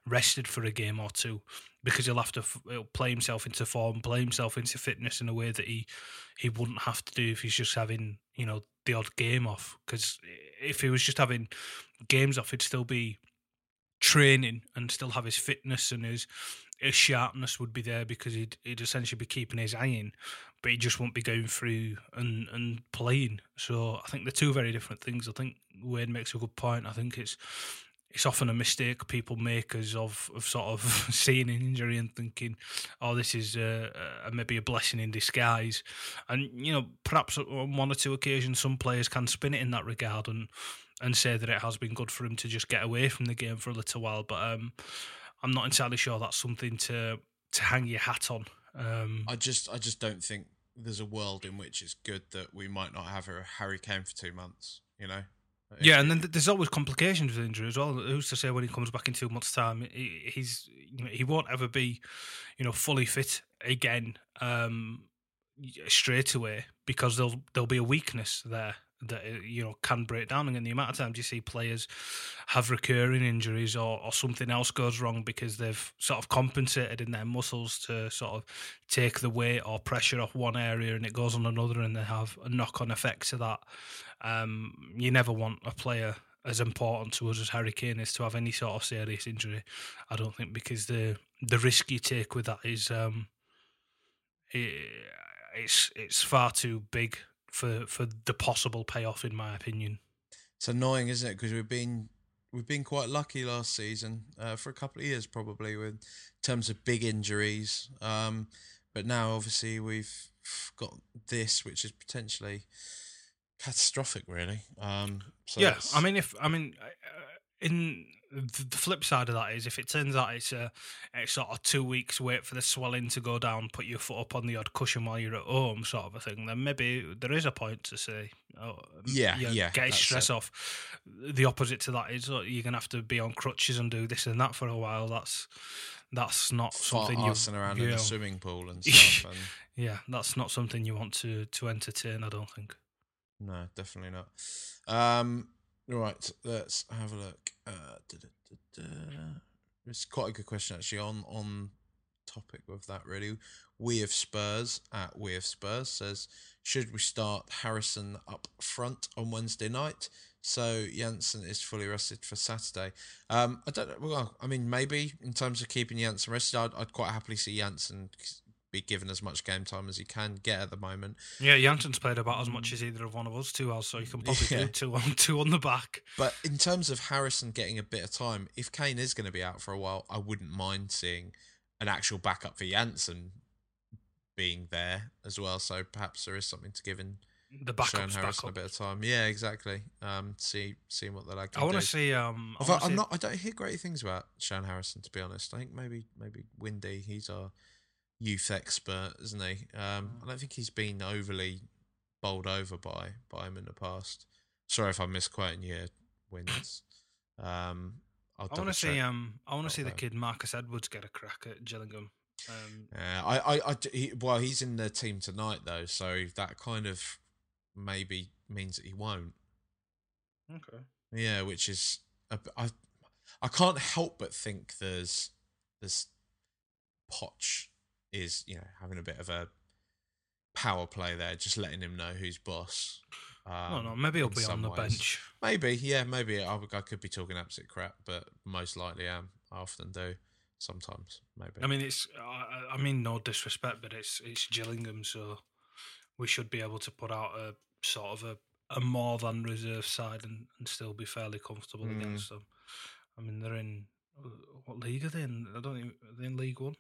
rested for a game or two, because he'll play himself into form, play himself into fitness in a way that he wouldn't have to do if he's just having, you know, the odd game off. Because if he was just having games off, he'd still be training and still have his fitness, and his sharpness would be there, because he'd essentially be keeping his eye in, but he just won't be going through and playing. So I think they're two very different things. I think Wade makes a good point. I think it's often a mistake people make of sort of seeing an injury and thinking, oh, this is maybe a blessing in disguise. And, you know, perhaps on one or two occasions some players can spin it in that regard and say that it has been good for him to just get away from the game for a little while. But I'm not entirely sure that's something to hang your hat on. I just don't think there's a world in which it's good that we might not have a Harry Kane for 2 months, you know? Yeah, and then there's always complications with injury as well. Who's to say when he comes back in 2 months' time, he won't ever be, you know, fully fit again. straight away, because there'll be a weakness there that, you know, can break down. And the amount of times you see players have recurring injuries, or something else goes wrong because they've sort of compensated in their muscles to sort of take the weight or pressure off one area, and it goes on another, and they have a knock-on effect to that. You never want a player as important to us as Harry Kane is to have any sort of serious injury, I don't think, because the risk you take with that is it's far too big for the possible payoff, in my opinion. It's annoying, isn't it? Because we've been quite lucky last season for a couple of years, probably, with in terms of big injuries. But now, obviously, we've got this, which is potentially catastrophic, really. In the flip side of that is, if it turns out it's sort of 2 weeks wait for the swelling to go down, put your foot up on the odd cushion while you're at home, sort of a thing, then maybe there is a point to say, get his stress off. The opposite to that is, look, you're going to have to be on crutches and do this and that for a while. That's not something you're arsing around in the swimming pool and stuff. And yeah, that's not something you want to entertain, I don't think. No, definitely not. Right, let's have a look. It's quite a good question, actually, on topic with that, really. We of Spurs says, should we start Harrison up front on Wednesday night? So Janssen is fully rested for Saturday. I don't know. Well, I mean, maybe in terms of keeping Janssen rested, I'd quite happily see Janssen be given as much game time as he can get at the moment. Yeah, Janssen's played about as much as either of one of us two has, so you can probably do two on the back. But in terms of Harrison getting a bit of time, if Kane is going to be out for a while, I wouldn't mind seeing an actual backup for Janssen being there as well. So perhaps there is something to give in the backup Harrison a bit of time. Yeah, exactly. Seeing what the lad can do. I want to see. I don't hear great things about Sean Harrison, to be honest. I think maybe Windy. He's our youth expert, isn't he? I don't think he's been overly bowled over by him in the past. Sorry if I'm misquoting your wins. I want to see the kid Marcus Edwards get a crack at Gillingham. He's in the team tonight though, so that kind of maybe means that he won't. Okay. Yeah, which is I can't help but think there's Poch is, you know, having a bit of a power play there, just letting him know who's boss. Maybe he'll be on the bench. Maybe I could be talking absolute crap, but most likely am. I often do, sometimes. Maybe. I mean, no disrespect, but it's Gillingham, so we should be able to put out a sort of a more than reserve side and still be fairly comfortable against them. I mean, they're in what league are they in? Are they in League One?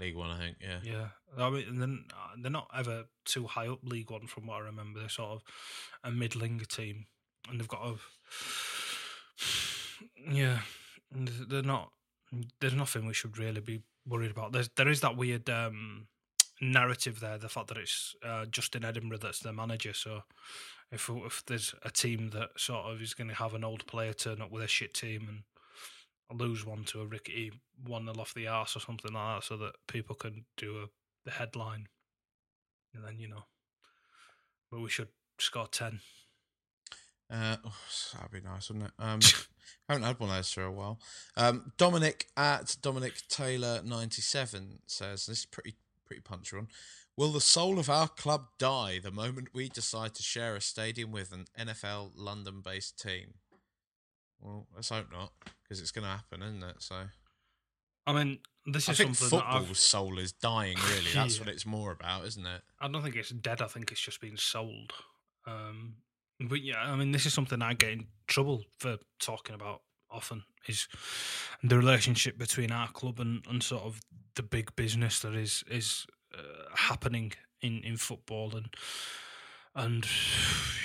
League One, I think, yeah. Yeah, I mean, they're not ever too high up League One from what I remember. They're sort of a middling team, and they've got there's nothing we should really be worried about. There is that weird narrative there, the fact that it's Justin Edinburgh that's their manager, so if there's a team that sort of is going to have an old player turn up with a shit team and lose one to a rickety 1-0 off the arse or something like that, so that people can do the headline, and then, you know, but we should score 10. That'd be nice, wouldn't it? Haven't had one of those for a while. Dominic at Dominic Taylor 97 says, this is pretty punchy one. Will the soul of our club die the moment we decide to share a stadium with an NFL London-based team? Well, let's hope not, because it's going to happen, isn't it? So, I mean, I think something football's soul is dying. Really, that's what it's more about, isn't it? I don't think it's dead. I think it's just been sold. But yeah, I mean, this is something I get in trouble for talking about often: is the relationship between our club and sort of the big business that is happening in football and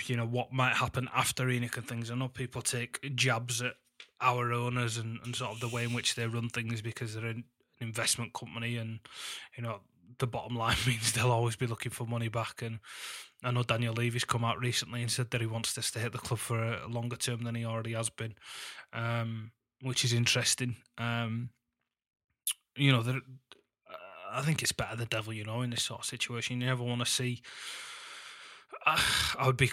you know what might happen after Enoch and things. I know people take jabs at our owners and sort of the way in which they run things, because they're an investment company, and you know the bottom line means they'll always be looking for money back. And I know Daniel Levy's come out recently and said that he wants to stay at the club for a longer term than he already has been, which is interesting. You know, I think it's better the devil you know in this sort of situation. You never want to see. I would be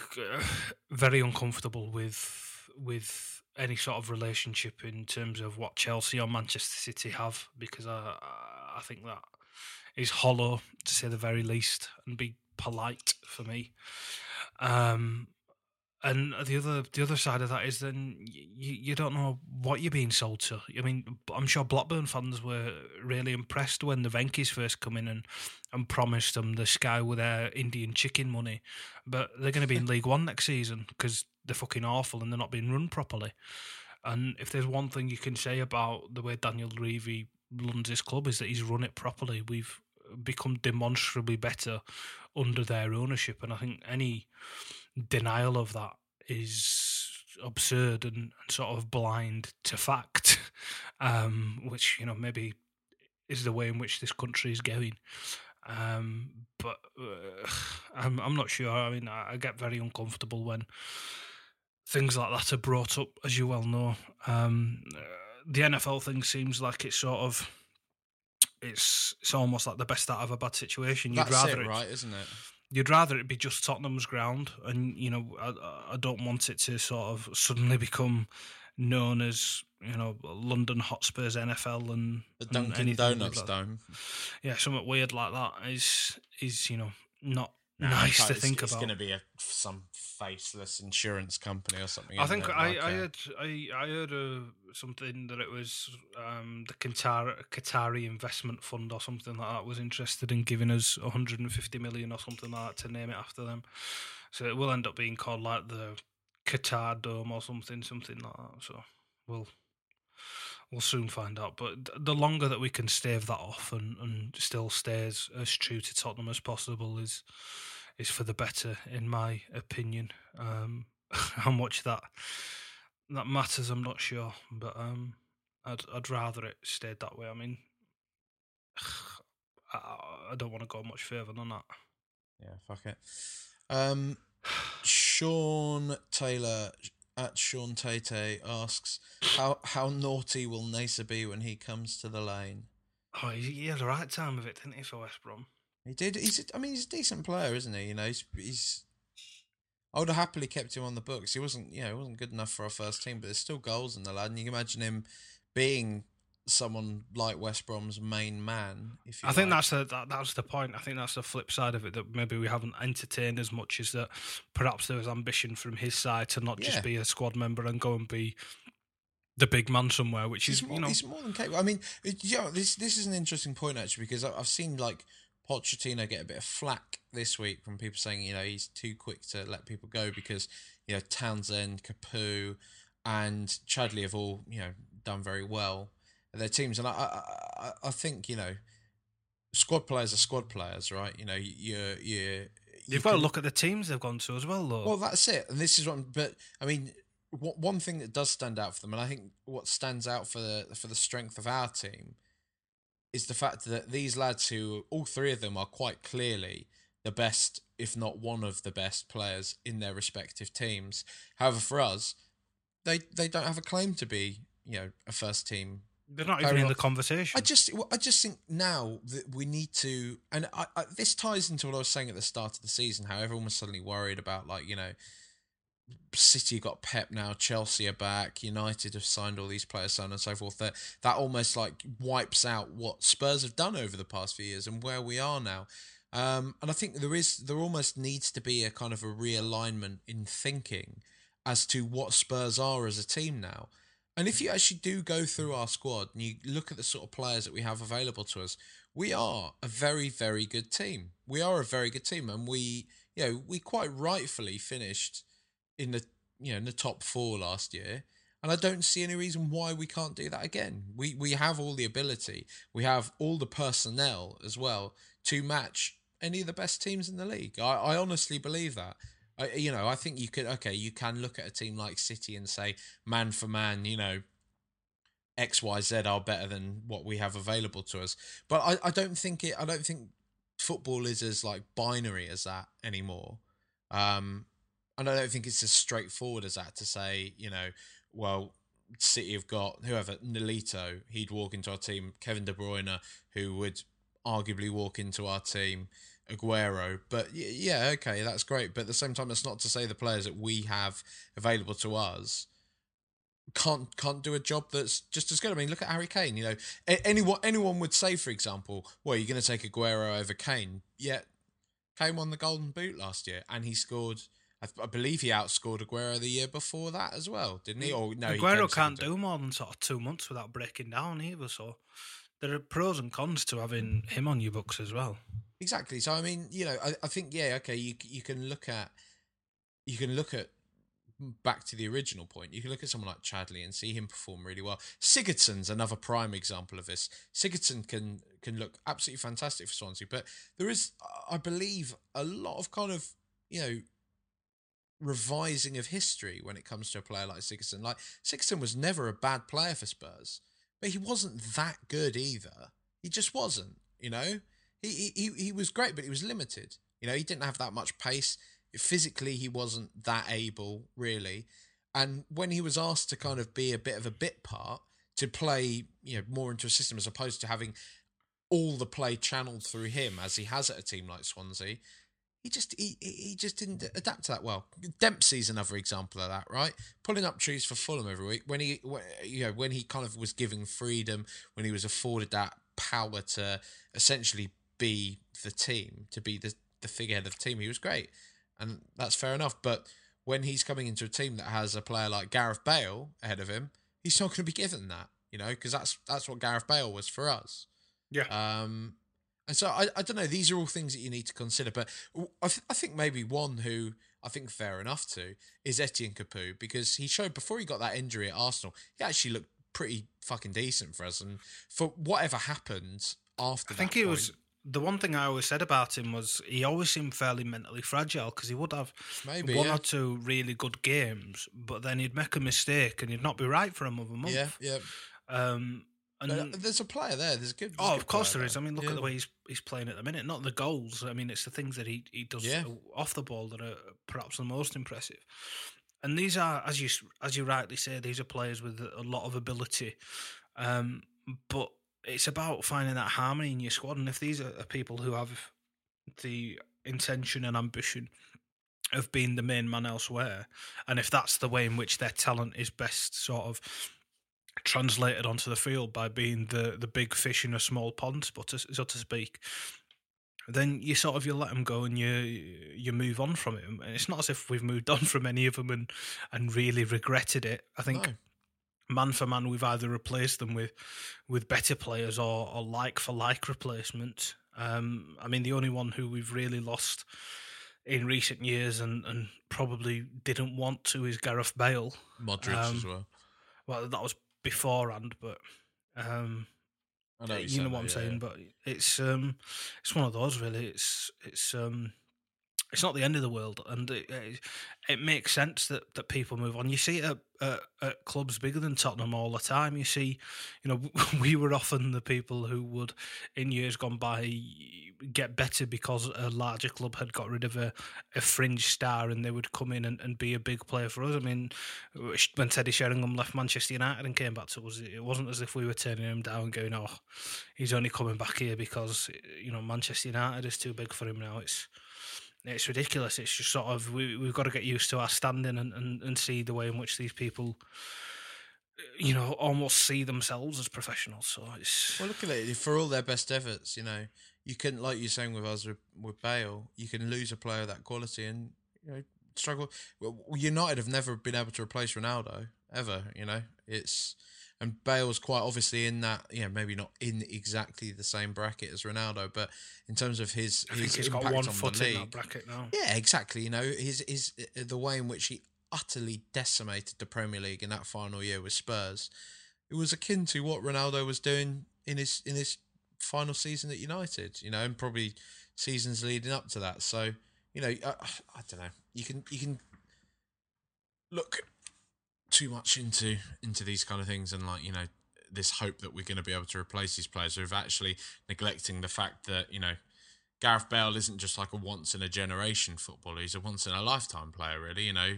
very uncomfortable with any sort of relationship in terms of what Chelsea or Manchester City have, because I think that is hollow, to say the very least, and be polite for me. And the other side of that is then you don't know what you're being sold to. I mean, I'm sure Blackburn fans were really impressed when the Venkis first come in and promised them the sky with their Indian chicken money. But they're going to be in League One next season because they're fucking awful and they're not being run properly. And if there's one thing you can say about the way Daniel Levy runs his club is that he's run it properly. We've become demonstrably better under their ownership. And I think any denial of that is absurd and sort of blind to fact, which, you know, maybe is the way in which this country is going. But I'm not sure. I mean, I get very uncomfortable when things like that are brought up, as you well know. The NFL thing seems like it's sort of, it's almost like the best out of a bad situation. That's right, isn't it? You'd rather it be just Tottenham's ground, and, you know, I don't want it to sort of suddenly become known as, you know, London Hotspur's NFL and the Dunkin' Donuts Dome. Yeah, something weird like that is you know, not nice to think about. It's going to be some faceless insurance company or something. I think I heard something that it was the Qatari investment fund or something like that was interested in giving us 150 million or something like that to name it after them. So it will end up being called like the Qatar Dome or something like that. So we'll soon find out. But the longer that we can stave that off and still stay as true to Tottenham as possible is for the better, in my opinion. How much that matters, I'm not sure, but I'd rather it stayed that way. I mean, I don't want to go much further than that. Yeah, fuck it. Sean Taylor at Sean Tate asks, how naughty will Nacer be when he comes to the lane? Oh, he had the right time of it, didn't he, for West Brom? He did. He's a decent player, isn't he? You know, he's. I would have happily kept him on the books. He wasn't, you know, he wasn't good enough for our first team, but there's still goals in the lad, and you can imagine him being someone like West Brom's main man. I think that's the point. I think that's the flip side of it, that maybe we haven't entertained as much, is that perhaps there was ambition from his side to not just be a squad member and go and be the big man somewhere, which he's more, you know, he's more than capable. I mean, you know, this is an interesting point actually, because I've seen like Pochettino get a bit of flack this week from people saying, you know, he's too quick to let people go because, you know, Townsend, Capoue and Chadley have all, you know, done very well at their teams. And I think, you know, squad players are squad players, right? You know, you've got to look at the teams they've gone to as well, though. Well, that's it. And this is but I mean, one thing that does stand out for them, and I think what stands out for the strength of our team, is the fact that these lads, who all three of them are quite clearly the best, if not one of the best players in their respective teams. However, for us, they don't have a claim to be, you know, a first team. They're not even in the conversation. I just think now that we need to, and this ties into what I was saying at the start of the season, how everyone was suddenly worried about, like, you know, City got Pep now, Chelsea are back, United have signed all these players, so on and so forth. That almost like wipes out what Spurs have done over the past few years and where we are now. And I think there almost needs to be a kind of a realignment in thinking as to what Spurs are as a team now. And if you actually do go through our squad and you look at the sort of players that we have available to us, we are a very, very good team. We are a very good team, and we quite rightfully finished in the top four last year, and I don't see any reason why we can't do that again. We have all the ability, we have all the personnel as well to match any of the best teams in the league. I honestly believe that. I think you can look at a team like City and say, man for man, you know, XYZ are better than what we have available to us. But I don't think football is as like binary as that anymore. And I don't think it's as straightforward as that to say, you know, well, City have got whoever, Nolito, he'd walk into our team, Kevin De Bruyne, who would arguably walk into our team, Aguero. But yeah, okay, that's great. But at the same time, that's not to say the players that we have available to us can't do a job that's just as good. I mean, look at Harry Kane. You know, anyone would say, for example, well, you're going to take Aguero over Kane. Yet Kane won the Golden Boot last year, and he scored. I believe he outscored Aguero the year before that as well, didn't he? Or no, Aguero can't do more than sort of 2 months without breaking down either. So there are pros and cons to having him on your books as well. Exactly. So I mean, you know, I think, yeah, okay, you can look at back to the original point. You can look at someone like Chadley and see him perform really well. Sigurdsson's another prime example of this. Sigurdsson can look absolutely fantastic for Swansea, but there is, I believe, a lot of kind of, you know, revising of history when it comes to a player like Sigurdsson. Like, Sigurdsson was never a bad player for Spurs, but he wasn't that good either. He just wasn't, you know. He was great, but he was limited. You know, he didn't have that much pace. Physically, he wasn't that able, really. And when he was asked to kind of be a bit of a bit part, to play, you know, more into a system as opposed to having all the play channeled through him as he has at a team like Swansea, he just didn't adapt to that well. Dempsey's another example of that, right? Pulling up trees for Fulham every week when he kind of was given freedom, when he was afforded that power to essentially be the team, to be the figurehead of the team, he was great. And that's fair enough. But when he's coming into a team that has a player like Gareth Bale ahead of him, he's not going to be given that, you know, because that's what Gareth Bale was for us. Yeah. And so I don't know. These are all things that you need to consider. But I think maybe one who I think fair enough to is Etienne Capoue, because he showed before he got that injury at Arsenal, he actually looked pretty fucking decent for us. And for whatever happened after that, I think he was. The one thing I always said about him was he always seemed fairly mentally fragile, because he would have one or two really good games, but then he'd make a mistake and he'd not be right for another month. Yeah, yeah. And there's a player there. There's a good. Oh, of course there is. I mean, look at the way he's playing at the minute. Not the goals. I mean, it's the things that he does off the ball that are perhaps the most impressive. And these are, as you rightly say, these are players with a lot of ability, but. It's about finding that harmony in your squad. And if these are people who have the intention and ambition of being the main man elsewhere, and if that's the way in which their talent is best sort of translated onto the field by being the big fish in a small pond, so to speak, then you let them go and you move on from it. And it's not as if we've moved on from any of them and really regretted it. I think... No. Man for man, we've either replaced them with better players or like-for-like replacements. I mean, the only one who we've really lost in recent years and probably didn't want to is Gareth Bale. Modric as well. Well, that was beforehand, but... I know you know what I'm saying, but it's one of those, really. It's not the end of the world, and it makes sense that people move on. You see it at clubs bigger than Tottenham all the time. You see, you know, we were often the people who would, in years gone by, get better because a larger club had got rid of a fringe star, and they would come in and be a big player for us. I mean, when Teddy Sheringham left Manchester United and came back to us, it wasn't as if we were turning him down going, oh, he's only coming back here because, you know, Manchester United is too big for him now. It's ridiculous. It's just sort of, we've got to get used to our standing and see the way in which these people, you know, almost see themselves as professionals. So it's... Well, look at it. For all their best efforts, you know, you can, like you're saying with us, with Bale, you can lose a player of that quality and, you know, struggle. Well, United have never been able to replace Ronaldo, ever, you know. And Bale's quite obviously in that, you know, maybe not in exactly the same bracket as Ronaldo, but in terms of his impact got one on foot the league, in that bracket now. Yeah, exactly. You know, his the way in which he utterly decimated the Premier League in that final year with Spurs, it was akin to what Ronaldo was doing in his final season at United, you know, and probably seasons leading up to that. So, you know, I don't know. You can look too much into these kind of things and, like, you know, this hope that we're going to be able to replace these players, who've actually neglecting the fact that, you know, Gareth Bale isn't just like a once in a generation footballer, he's a once in a lifetime player, really. You know,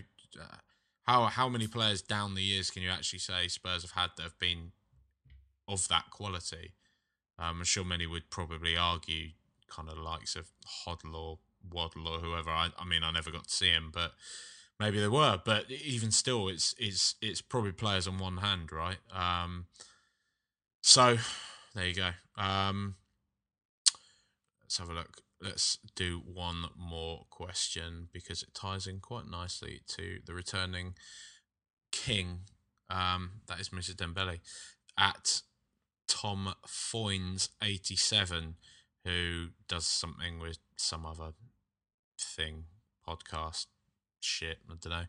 how many players down the years can you actually say Spurs have had that have been of that quality? I'm sure many would probably argue kind of the likes of Hoddle or Waddle or whoever. I mean, I never got to see him, but maybe there were. But even still, it's probably players on one hand, right? So there you go. Let's have a look. Let's do one more question because it ties in quite nicely to the returning king. That is Mr. Dembele at Tom Foynes 87, who does something with some other thing, podcast shit. I don't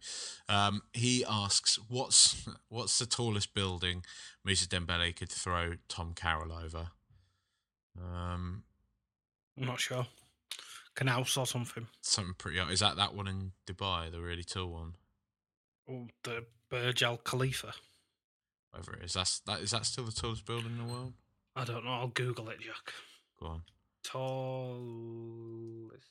know. He asks, "What's the tallest building Mr. Dembele could throw Tom Carroll over?" I'm not sure. Canals or something. Something pretty hard. Is that one in Dubai, the really tall one? Oh, the Burj Al Khalifa. Whatever it is. Is that still the tallest building in the world? I don't know. I'll Google it, Jack. Go on. Tallest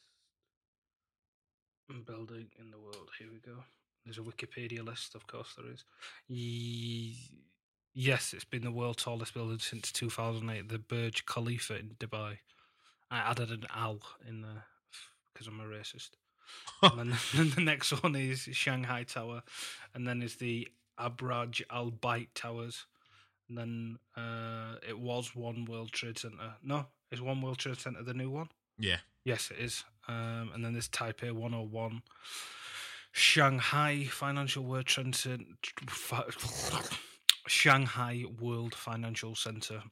building in the world. Here we go. There's a Wikipedia list, of course there is. Yes, it's been the world's tallest building since 2008, the Burj Khalifa in Dubai. I added an Al in there because I'm a racist. And then the next one is Shanghai Tower, and then is the Abraj Al Bait Towers, and then it was One World Trade Center. No, is One World Trade Center the new one? Yeah. Yes, it is. And then there's Taipei 101, Shanghai Financial World Trade Center, Shanghai World Financial Center,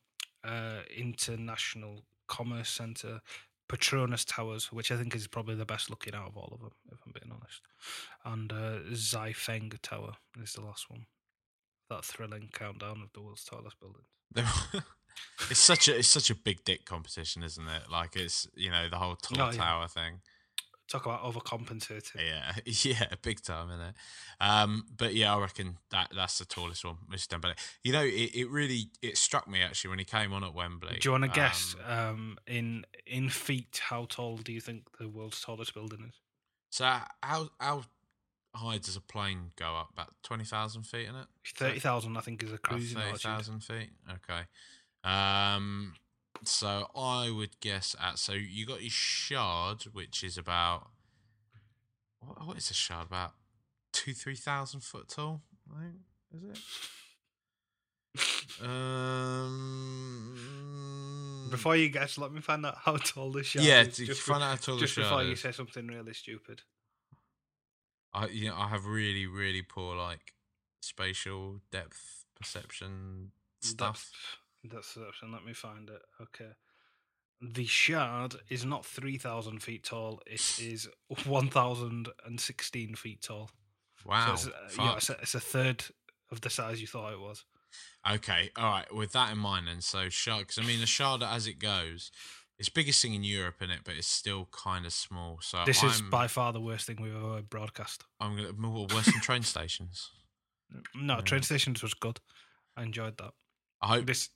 International Commerce Centre, Petronas Towers, which I think is probably the best looking out of all of them, if I'm being honest. And Zaifeng Tower is the last one. That thrilling countdown of the world's tallest buildings. It's such a big dick competition, isn't it? Like, it's, you know, the whole tall tower thing. Talk about overcompensating. Yeah, big time, isn't it? But yeah, I reckon that's the tallest one, Mr. Dembele. You know, it really struck me actually when he came on at Wembley. Do you want to guess in feet how tall do you think the world's tallest building is? So how high does a plane go up? About 20,000 feet, isn't it? 30,000, I think, is a cruising altitude. 30,000 feet. Okay. So I would guess at, so you got your shard, which is about, what is a shard, about 3,000 foot tall, I think, is it? Before you guess, let me find out how tall the shard is. Yeah, find out how tall the shard is. Just before you say something really stupid. I have really, really poor, like, spatial depth perception stuff. That's the option. Let me find it. Okay. The shard is not 3,000 feet tall. It is 1,016 feet tall. Wow. So it's a third of the size you thought it was. Okay. All right. With that in mind, and so shard, because I mean, the shard as it goes, it's biggest thing in Europe, isn't it? But it's still kind of small. So this is by far the worst thing we've ever broadcast. I'm going to move worse than train stations. No, train stations was good. I enjoyed that. I hope this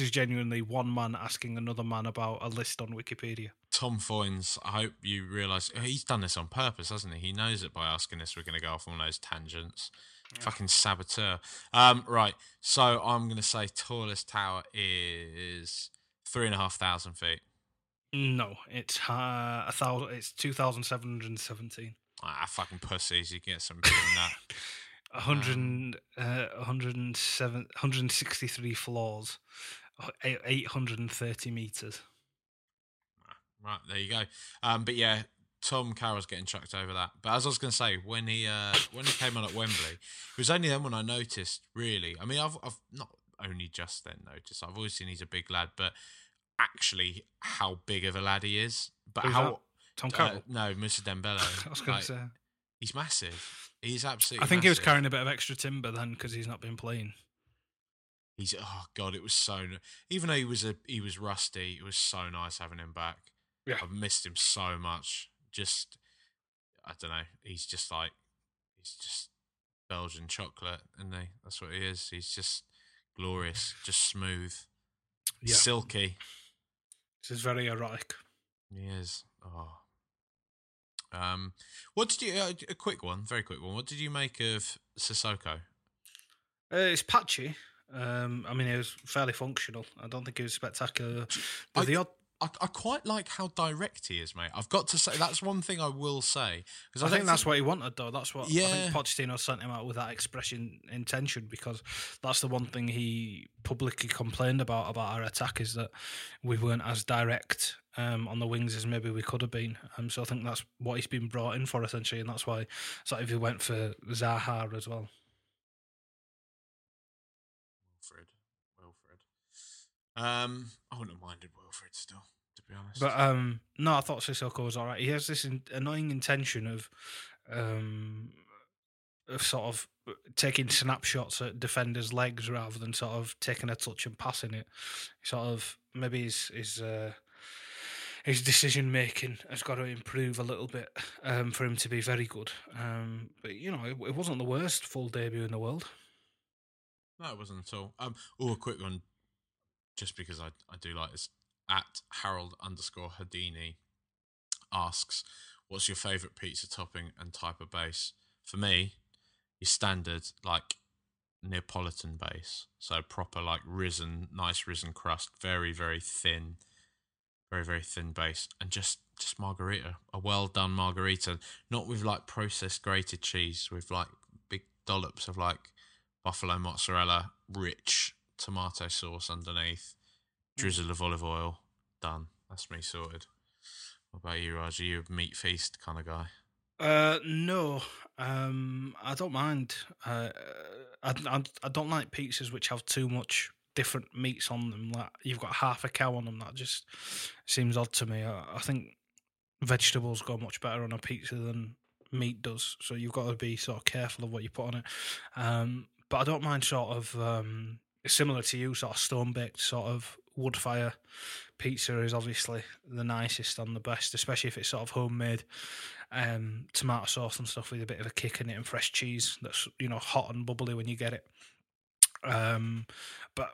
is genuinely one man asking another man about a list on Wikipedia. Tom Foynes, I hope you realise he's done this on purpose, hasn't he? He knows it by asking us. We're going to go off on those tangents. Yeah. Fucking saboteur. Right, so I'm going to say tallest tower is 3,500 feet. No, it's 1,000. It's 2,717. Ah, fucking pussies! You get some bigger than that. 163 floors, 830 metres. Right, there you go. But yeah, Tom Carroll's getting chucked over that. But as I was going to say, when he came on at Wembley, it was only then when I noticed, really. I mean, I've not only just then noticed, I've always seen he's a big lad, but actually how big of a lad he is. But who's how that? Tom Carroll? No, Mr. Dembele. I was going to say. He's massive. He's absolutely massive. I think he was carrying a bit of extra timber then because he's not been playing. He's, oh God, it was so, even though he was rusty, it was so nice having him back. Yeah. I've missed him so much. Just, I don't know. He's just Belgian chocolate, isn't he? That's what he is. He's just glorious, just smooth, silky. This is very erotic. He is. Oh. What did you? A quick one, very quick one. What did you make of Sissoko? It's patchy. I mean, it was fairly functional. I don't think it was spectacular. I quite like how direct he is, mate. I've got to say, that's one thing I will say. I think that's what he wanted, though. That's what I think Pochettino sent him out with that expression intention, because that's the one thing he publicly complained about our attack, is that we weren't as direct on the wings as maybe we could have been. So I think that's what he's been brought in for, essentially, and that's why sort of he went for Zaha as well. I wouldn't have minded Wilfred still, to be honest. But no, I thought Sissoko was all right. He has this annoying intention of sort of taking snapshots at defenders' legs rather than sort of taking a touch and passing it. Sort of maybe his decision making has got to improve a little bit for him to be very good. But you know, it wasn't the worst full debut in the world. No, it wasn't at all. A quick one. Just because I do like this, at Harold_Houdini asks, what's your favourite pizza topping and type of base? For me, your standard, like, Neapolitan base. So proper, like, nice risen crust, very, very thin, base. And just margherita, a well-done margherita, not with, like, processed grated cheese, with, like, big dollops of, like, buffalo mozzarella, rich tomato sauce underneath, drizzle of olive oil, done. That's me sorted. What about you, Raj? Are you a meat feast kind of guy? No. I don't mind. I don't like pizzas which have too much different meats on them. Like you've got half a cow on them. That just seems odd to me. I think vegetables go much better on a pizza than meat does. So you've got to be sort of careful of what you put on it. But I don't mind sort of... similar to you, sort of stone-baked, sort of wood-fire pizza is obviously the nicest and the best, especially if it's sort of homemade, tomato sauce and stuff with a bit of a kick in it and fresh cheese that's, you know, hot and bubbly when you get it. But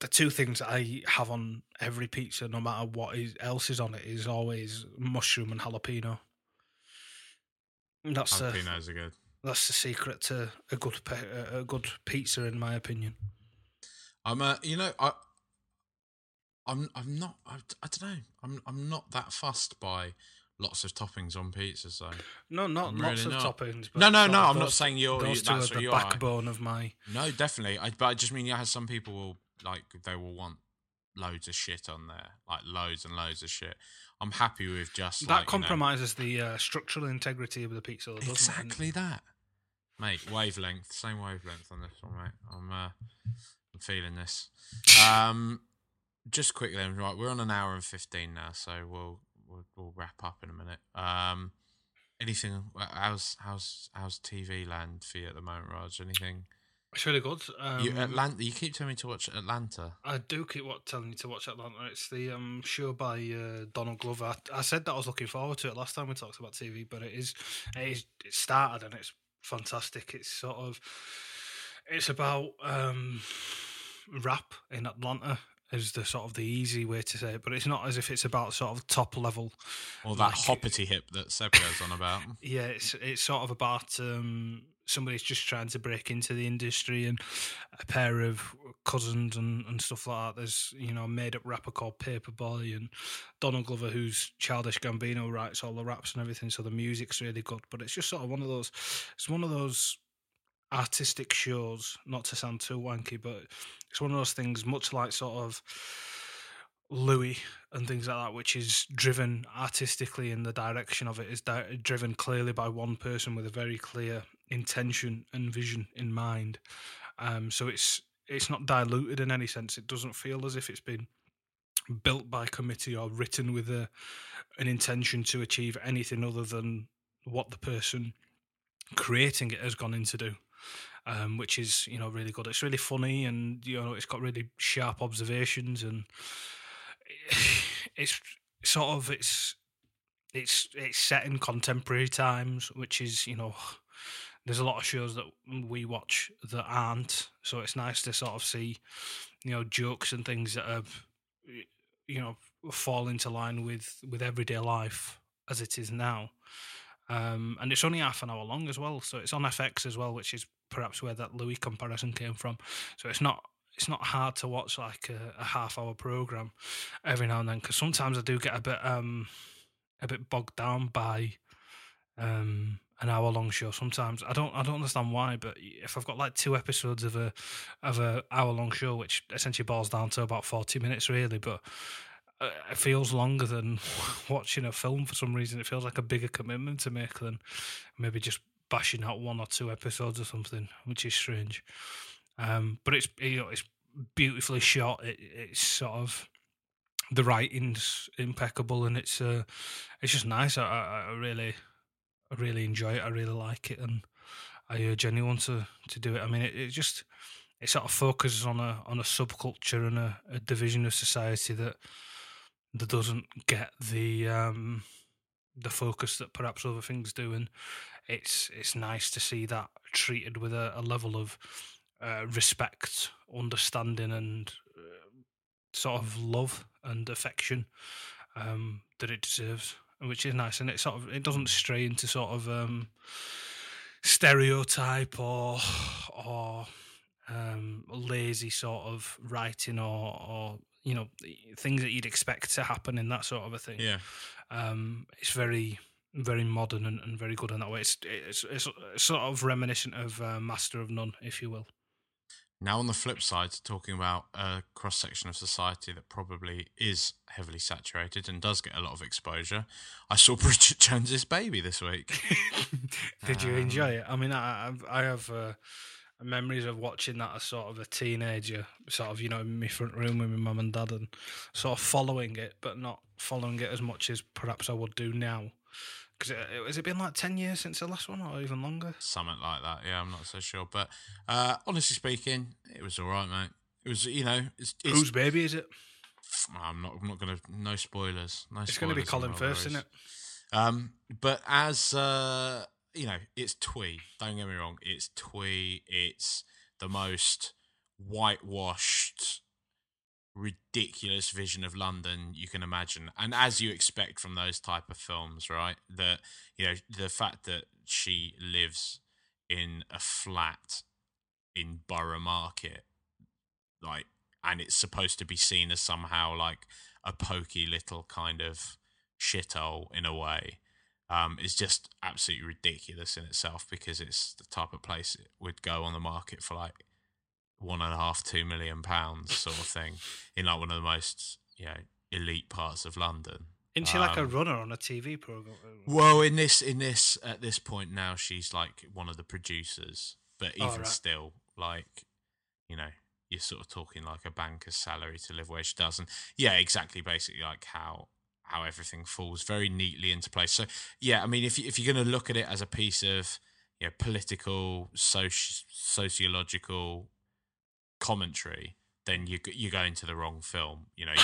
the two things that I have on every pizza, no matter what else is on it, is always mushroom and jalapeno. Jalapenos are good. That's the secret to a good pizza, in my opinion. I'm not that fussed by lots of toppings on pizzas, so. No, not I'm lots really of not. Toppings. But no. I'm not saying that's the backbone of my. No, definitely. But I just mean, yeah, some people will like they will want loads of shit on there, like loads and loads of shit. I'm happy with just that, like, compromises the structural integrity of the pizza. Exactly that, mate. Same wavelength on this one, mate. I'm feeling this. Just quickly, right? We're on an hour and 15 now, so we'll wrap up in a minute. Anything? How's TV land for you at the moment, Raj? Anything? It's really good. Atlanta. You keep telling me to watch Atlanta. I do keep telling you to watch Atlanta. It's the show by Donald Glover. I said that I was looking forward to it last time we talked about TV, but it started and it's fantastic. It's about rap in Atlanta, is the sort of the easy way to say it, but it's not as if it's about sort of top level. Or that, like, hoppity hip that Seb goes on about. Yeah, it's sort of about somebody's just trying to break into the industry, and a pair of cousins and stuff like that. There's, you know, a made-up rapper called Paperboy, and Donald Glover, who's Childish Gambino, writes all the raps and everything, so the music's really good. But it's just sort of one of those artistic shows, not to sound too wanky, but it's one of those things, much like sort of Louis and things like that, which is driven artistically in the direction of it, is driven clearly by one person with a very clear intention and vision in mind. So it's not diluted in any sense. It doesn't feel as if it's been built by committee or written with an intention to achieve anything other than what the person creating it has gone in to do, which is, you know, really good. It's really funny, and, you know, it's got really sharp observations, and it's set in contemporary times, which is, you know, there's a lot of shows that we watch that aren't, so it's nice to sort of see, you know, jokes and things that are, you know, fall into line with everyday life as it is now. And it's only half an hour long as well, so it's on FX as well, which is perhaps where that Louis comparison came from. So it's not hard to watch like a half hour program every now and then, because sometimes I do get a bit bogged down by an hour long show. Sometimes I don't understand why, but if I've got like two episodes of a hour long show, which essentially boils down to about 40 minutes really, but it feels longer than watching a film for some reason. It feels like a bigger commitment to make than maybe just bashing out one or two episodes or something, which is strange. But it's beautifully shot. It's sort of, the writing's impeccable, and it's just nice. I really enjoy it. I really like it, and I urge anyone to do it. I mean, it sort of focuses on a subculture and a division of society that doesn't get the focus that perhaps other things do, and it's nice to see that treated with a level of respect, understanding, and sort of love and affection that it deserves, which is nice. And it doesn't stray into sort of stereotype or lazy sort of writing or you know, things that you'd expect to happen in that sort of a thing. Yeah, it's very, very modern and very good in that way. It's sort of reminiscent of Master of None, if you will. Now, on the flip side, talking about a cross-section of society that probably is heavily saturated and does get a lot of exposure, I saw Bridget Jones's Baby this week. Did you enjoy it? I mean, I have memories of watching that as sort of a teenager, sort of, you know, in my front room with my mum and dad, and sort of following it, but not following it as much as perhaps I would do now. Because has it been like 10 years since the last one, or even longer? Something like that, yeah, I'm not so sure. But honestly speaking, it was all right, mate. It was, you know... It's, whose baby is it? I'm not going to... No spoilers. No spoilers. It's going to be Colin first, isn't it? But as, you know, it's twee. Don't get me wrong. It's twee. It's the most whitewashed, ridiculous vision of London you can imagine, and as you expect from those type of films, right? That, you know, the fact that she lives in a flat in Borough Market, like, and it's supposed to be seen as somehow like a pokey little kind of shithole in a way, is just absolutely ridiculous in itself, because it's the type of place it would go on the market for like £1.5-2 million sort of thing, in like one of the most, you know, elite parts of London. Isn't she like a runner on a TV program? Well, in this at this point now, she's like one of the producers, but even still, like, you know, you're sort of talking like a banker's salary to live where she does, and yeah, exactly, basically like how everything falls very neatly into place. So yeah, I mean, if you're going to look at it as a piece of, you know, political, sociological commentary, then you're going to the wrong film. You know,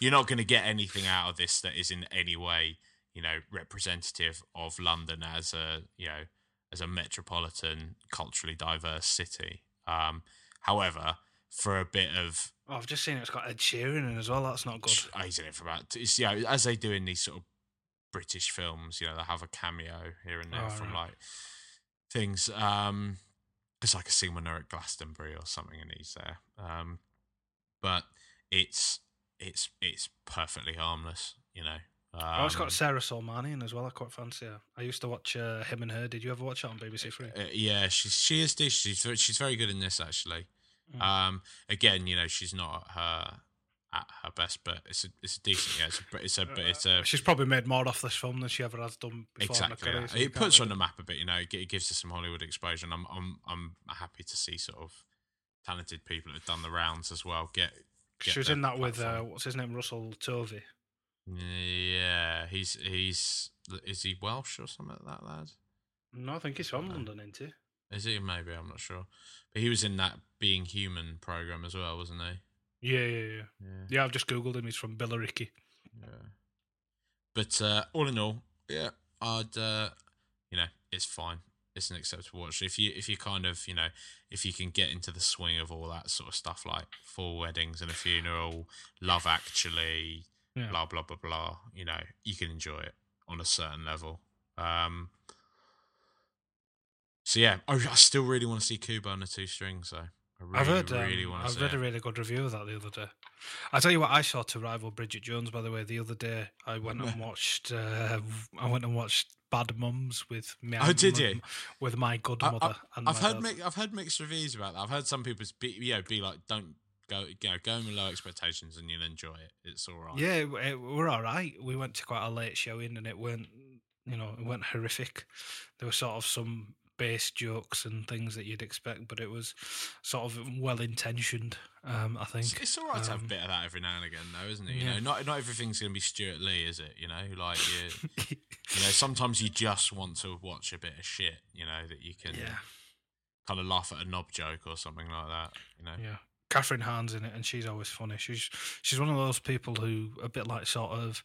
you're not going to get anything out of this that is in any way, you know, representative of London as a, you know, as a metropolitan, culturally diverse city. However, for a bit of, oh, I've just seen it's got Ed Sheeran in as well. That's not good. He's in it for about. It's, you know, as they do in these sort of British films, you know, they have a cameo here and there from like things. It's like a scene when they're at Glastonbury or something, and he's there. But it's perfectly harmless, you know. It's got Sarah Solmani in as well. I quite fancy her. I used to watch Him and Her. Did you ever watch it on BBC Three? Yeah, she's very good in this actually. Mm. Again, you know, she's not at her best, but it's a decent. Yeah, it's a. She's probably made more off this film than she ever has done before. Exactly, yeah. It puts her on the map a bit, you know. It gives her some Hollywood exposure, and I'm happy to see sort of talented people that have done the rounds as well. She was in that platform with what's his name, Russell Tovey. Yeah, is he Welsh or something like that, lad? No, I think he's from London, isn't he? Is he? Maybe, I'm not sure. But he was in that Being Human program as well, wasn't he? Yeah, I've just Googled him. He's from Billericay. Yeah. But all in all, yeah, I'd, you know, it's fine. It's an acceptable watch. If you kind of, you know, if you can get into the swing of all that sort of stuff, like Four Weddings and a Funeral, Love Actually, blah, blah, blah, blah, you know, you can enjoy it on a certain level. So yeah, I still really want to see Kubo on the two strings. So I've heard a really good review of that the other day. I'll tell you what I saw to rival Bridget Jones, by the way, the other day. I went and watched Bad Mums with me. Oh, did you? With my godmother. I've heard mixed reviews about that. I've heard some people be like, don't go, go in with low expectations and you'll enjoy it. It's all right. Yeah, we're all right. We went to quite a late showing and it weren't horrific. There were sort of some base jokes and things that you'd expect, but it was sort of well-intentioned, I think. It's all right to have a bit of that every now and again, though, isn't it? You know, not everything's going to be Stuart Lee, is it? You know, like, sometimes you just want to watch a bit of shit, you know, that you can kind of laugh at a knob joke or something like that, you know? Yeah. Catherine Hahn's in it, and she's always funny. She's one of those people who, a bit like sort of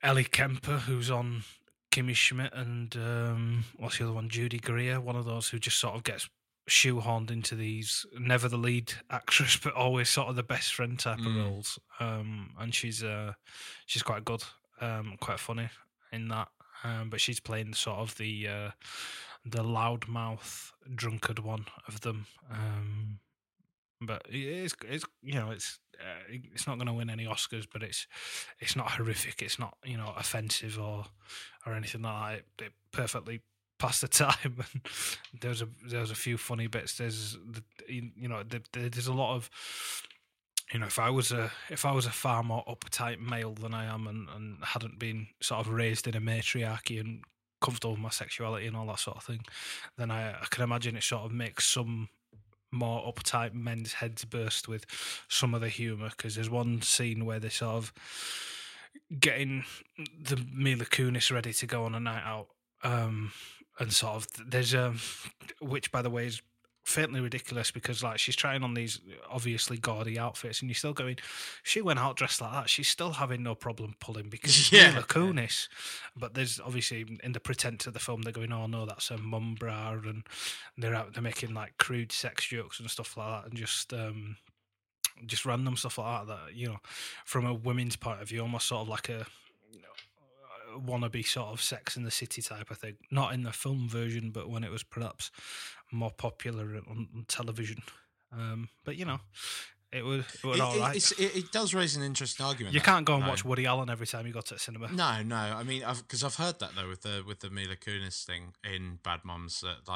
Ellie Kemper, who's on Kimmy Schmidt and what's the other one? Judy Greer, one of those who just sort of gets shoehorned into these, never the lead actress, but always sort of the best friend type of roles. And she's quite good, quite funny in that. But she's playing sort of the loudmouth drunkard one of them. But it's not going to win any Oscars, but it's not horrific. It's not offensive or anything like that. It perfectly passed the time. And there's a few funny bits. There's a lot of if I was a far more uptight male than I am and hadn't been sort of raised in a matriarchy and comfortable with my sexuality and all that sort of thing, then I can imagine it sort of makes some more uptight men's heads burst with some of the humour, because there's one scene where they're sort of getting the Mila Kunis ready to go on a night out, and sort of there's a, which by the way is faintly ridiculous, because like she's trying on these obviously gaudy outfits and you're still going, she went out dressed like that, she's still having no problem pulling, because it's Mila Kunis. But there's obviously in the pretense of the film, they're going, oh no, that's a mum bra, and they're making like crude sex jokes and stuff like that, and just random stuff like that, from a women's point of view, almost sort of like a wannabe sort of Sex in the City type of thing, not in the film version, but when it was perhaps more popular on television. But it was all right. It does raise an interesting argument. You can't go and watch Woody Allen every time you go to the cinema. No. I mean, because I've heard that though with the Mila Kunis thing in Bad Moms, that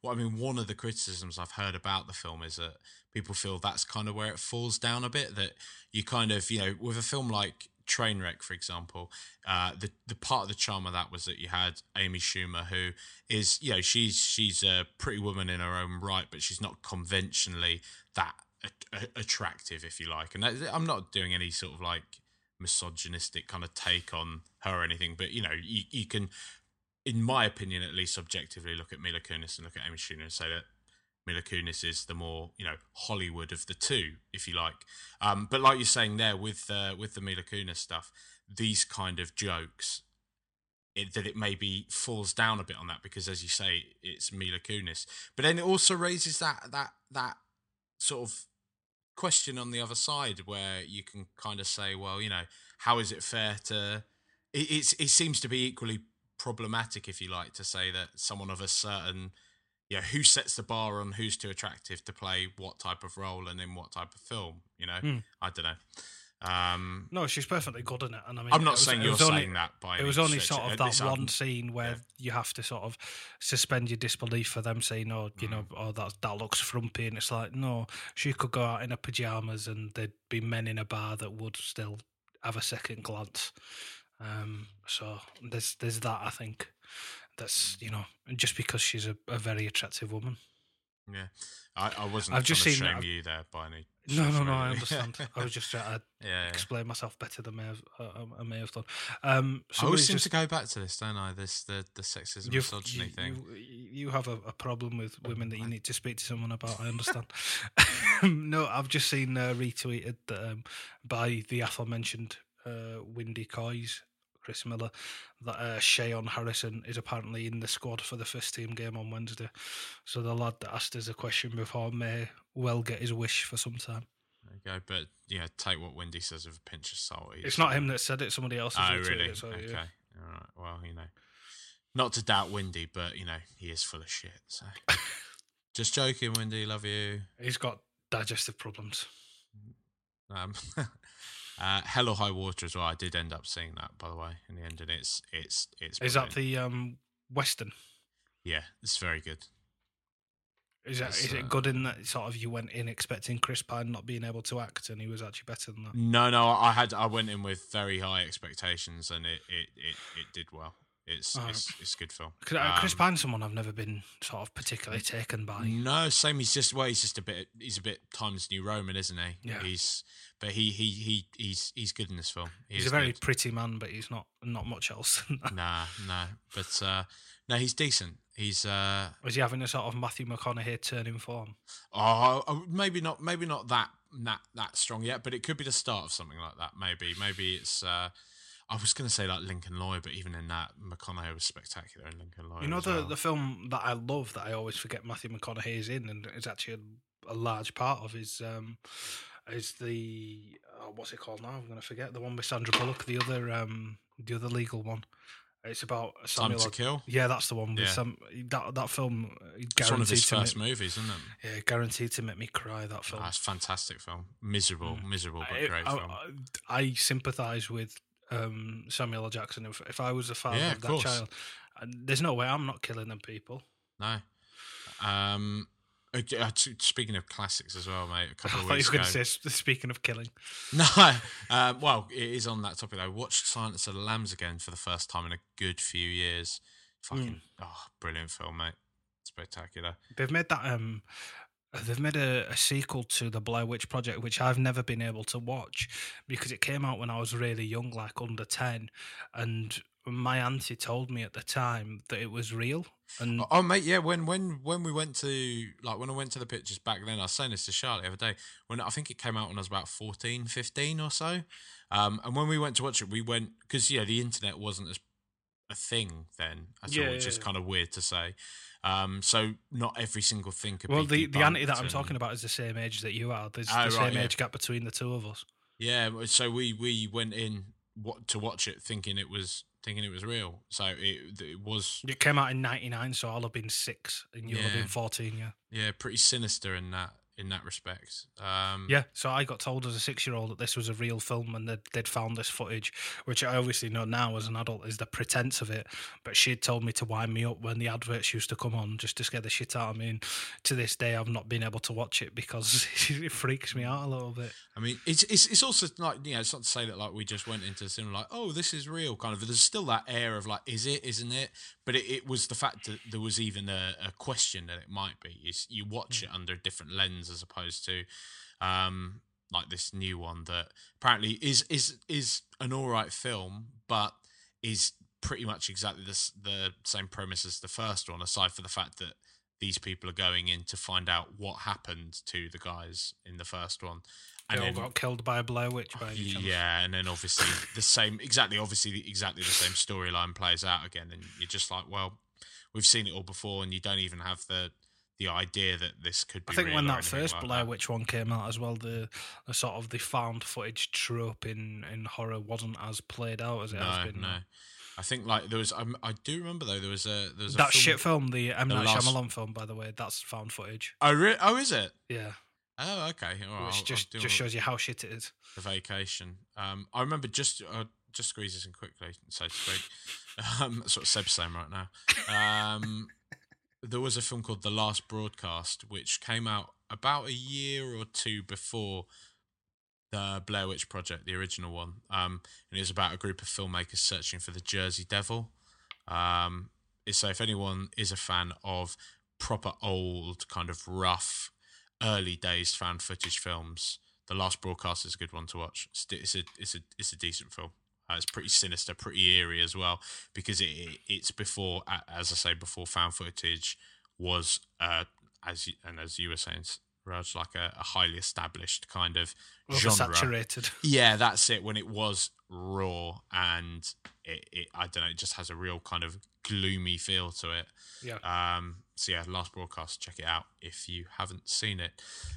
one of the criticisms I've heard about the film is that people feel that's kind of where it falls down a bit. That you kind of with a film like Trainwreck, for example, the part of the charm of that was that you had Amy Schumer, who is, she's a pretty woman in her own right, but she's not conventionally that attractive, if you like. And I'm not doing any sort of like misogynistic kind of take on her or anything, but you can, in my opinion, at least subjectively, look at Mila Kunis and look at Amy Schumer and say that Mila Kunis is the more, Hollywood of the two, if you like. But like you're saying there with the Mila Kunis stuff, these kind of jokes, it maybe falls down a bit on that, because as you say, it's Mila Kunis. But then it also raises that sort of question on the other side, where you can kind of say, well, how is it fair to? It seems to be equally problematic, if you like, to say that someone of a certain who sets the bar on who's too attractive to play what type of role and in what type of film, I don't know. No, she's perfectly good in it. And I mean, I'm not saying you're saying that by any stretch. It was only sort of that one scene where you have to sort of suspend your disbelief for them saying, oh, oh, that looks frumpy. And it's like, no, she could go out in her pyjamas and there'd be men in a bar that would still have a second glance. So there's that, I think. That's, just because she's a very attractive woman. Yeah. I wasn't trying to shame you there by any... No, I understand. I was just trying to explain myself better than I may have done. I always seem to go back to this, don't I? This, the sexism, misogyny thing. You have a problem with women that you need to speak to someone about, I understand. No, I've just seen retweeted by the aforementioned Windy Coys, Chris Miller, that Shayon Harrison is apparently in the squad for the first team game on Wednesday. So the lad that asked us a question before may well get his wish for some time. There you go, but take what Windy says with a pinch of salt. It's not him that said it, somebody else has retweeted it. So, okay, all right. Well, Not to doubt Windy, but, you know, he is full of shit. So. Just joking, Windy. Love you. He's got digestive problems. Hell or High Water as well. I did end up seeing that, by the way, in the end. And it's is that the Western? Yeah, it's very good. Is it good in that sort of you went in expecting Chris Pine not being able to act and he was actually better than that? No, I went in with very high expectations and it did well. It's a good film. Chris Pine's someone I've never been sort of particularly taken by. No, same. He's a bit Times New Roman, isn't he? Yeah. He's good in this film. He's a very good. Pretty man, but he's not much else. No. But no, he's decent. He's was he having a sort of Matthew McConaughey turning form? Oh, maybe not that strong yet, but it could be the start of something like that. Maybe it's. I was going to say like Lincoln Lawyer, but even in that, McConaughey was spectacular in Lincoln Lawyer. You know the film that I love that I always forget Matthew McConaughey is in, and it's actually a large part of is the what's it called now? I'm going to forget the one with Sandra Bullock, the other legal one. It's about Samuel Time to Kill. Yeah, that's the one. With Sam, that film. It's one of his first movies, isn't it? Yeah, guaranteed to make me cry. That film. That's a fantastic film. Miserable, but great film. I sympathise with. Samuel L. Jackson. If I was a father of that child, there's no way I'm not killing them people. No. Speaking of classics as well, mate. A couple of weeks ago, I thought you were going to say speaking of killing. No. Well, it is on that topic. I watched Silence of the Lambs again for the first time in a good few years. Brilliant film, mate. Spectacular. They've made that. They've made a sequel to The Blair Witch Project, which I've never been able to watch because it came out when I was really young, like under 10, and my auntie told me at the time that it was real. And oh, mate, yeah, when we went to, like, when I went to the pictures back then, I was saying this to Charlotte the other day, when I think it came out when I was about 14, 15 or so, and when we went to watch it, we went, because, yeah, the internet wasn't as a thing then at all, which is kind of weird to say. So not every single thing could be debunked. The auntie that I'm talking about is the same age that you are. There's the same age gap between the two of us. Yeah, so we went in to watch it thinking it was real. So it was. It came out in '99, so I'll have been 6 and you'll have been 14. Yeah. Yeah, pretty sinister in that respect. Yeah, so I got told as a 6-year-old that this was a real film and they'd found this footage, which I obviously know now as an adult is the pretense of it, but she'd told me to wind me up when the adverts used to come on just to scare the shit out of me, and to this day I've not been able to watch it because it freaks me out a little bit. I mean, it's also like, you know, it's not to say that like we just went into the cinema like, oh, this is real, kind of. There's still that air of like, is it, isn't it? But it was the fact that there was even a question that it might be. You watch it under a different lens as opposed to like this new one that apparently is an all right film, but is pretty much exactly the same premise as the first one, aside for the fact that these people are going in to find out what happened to the guys in the first one. And they all got killed by a Blair Witch. And then obviously the same storyline plays out again, and you're just like, well, we've seen it all before, and you don't even have the idea that this could be. I think real when that first like Blair Witch one came out as well, the sort of the found footage trope in horror wasn't as played out as it has been. No. I think like there was. I do remember though there was that film, shit film, the M. Night Shyamalan film, by the way. That's found footage. Oh, is it? Yeah. Oh, okay. Well, which just shows you how shit it is. The Vacation. I remember just squeeze this in quickly, so to speak. That's what Seb's saying right now. There was a film called The Last Broadcast, which came out about a year or two before the Blair Witch Project, the original one. And it was about a group of filmmakers searching for the Jersey Devil. So if anyone is a fan of proper old, kind of rough, early days found footage films, The Last Broadcast is a good one to watch. It's a decent film. It's pretty sinister, pretty eerie as well, because it's before, as I say, before found footage was, as you were saying, Raj, like a highly established kind of genre. Saturated. Yeah, that's it. When it was raw and it I don't know, it just has a real kind of gloomy feel to it. Yeah. So yeah, Last Broadcast, check it out if you haven't seen it.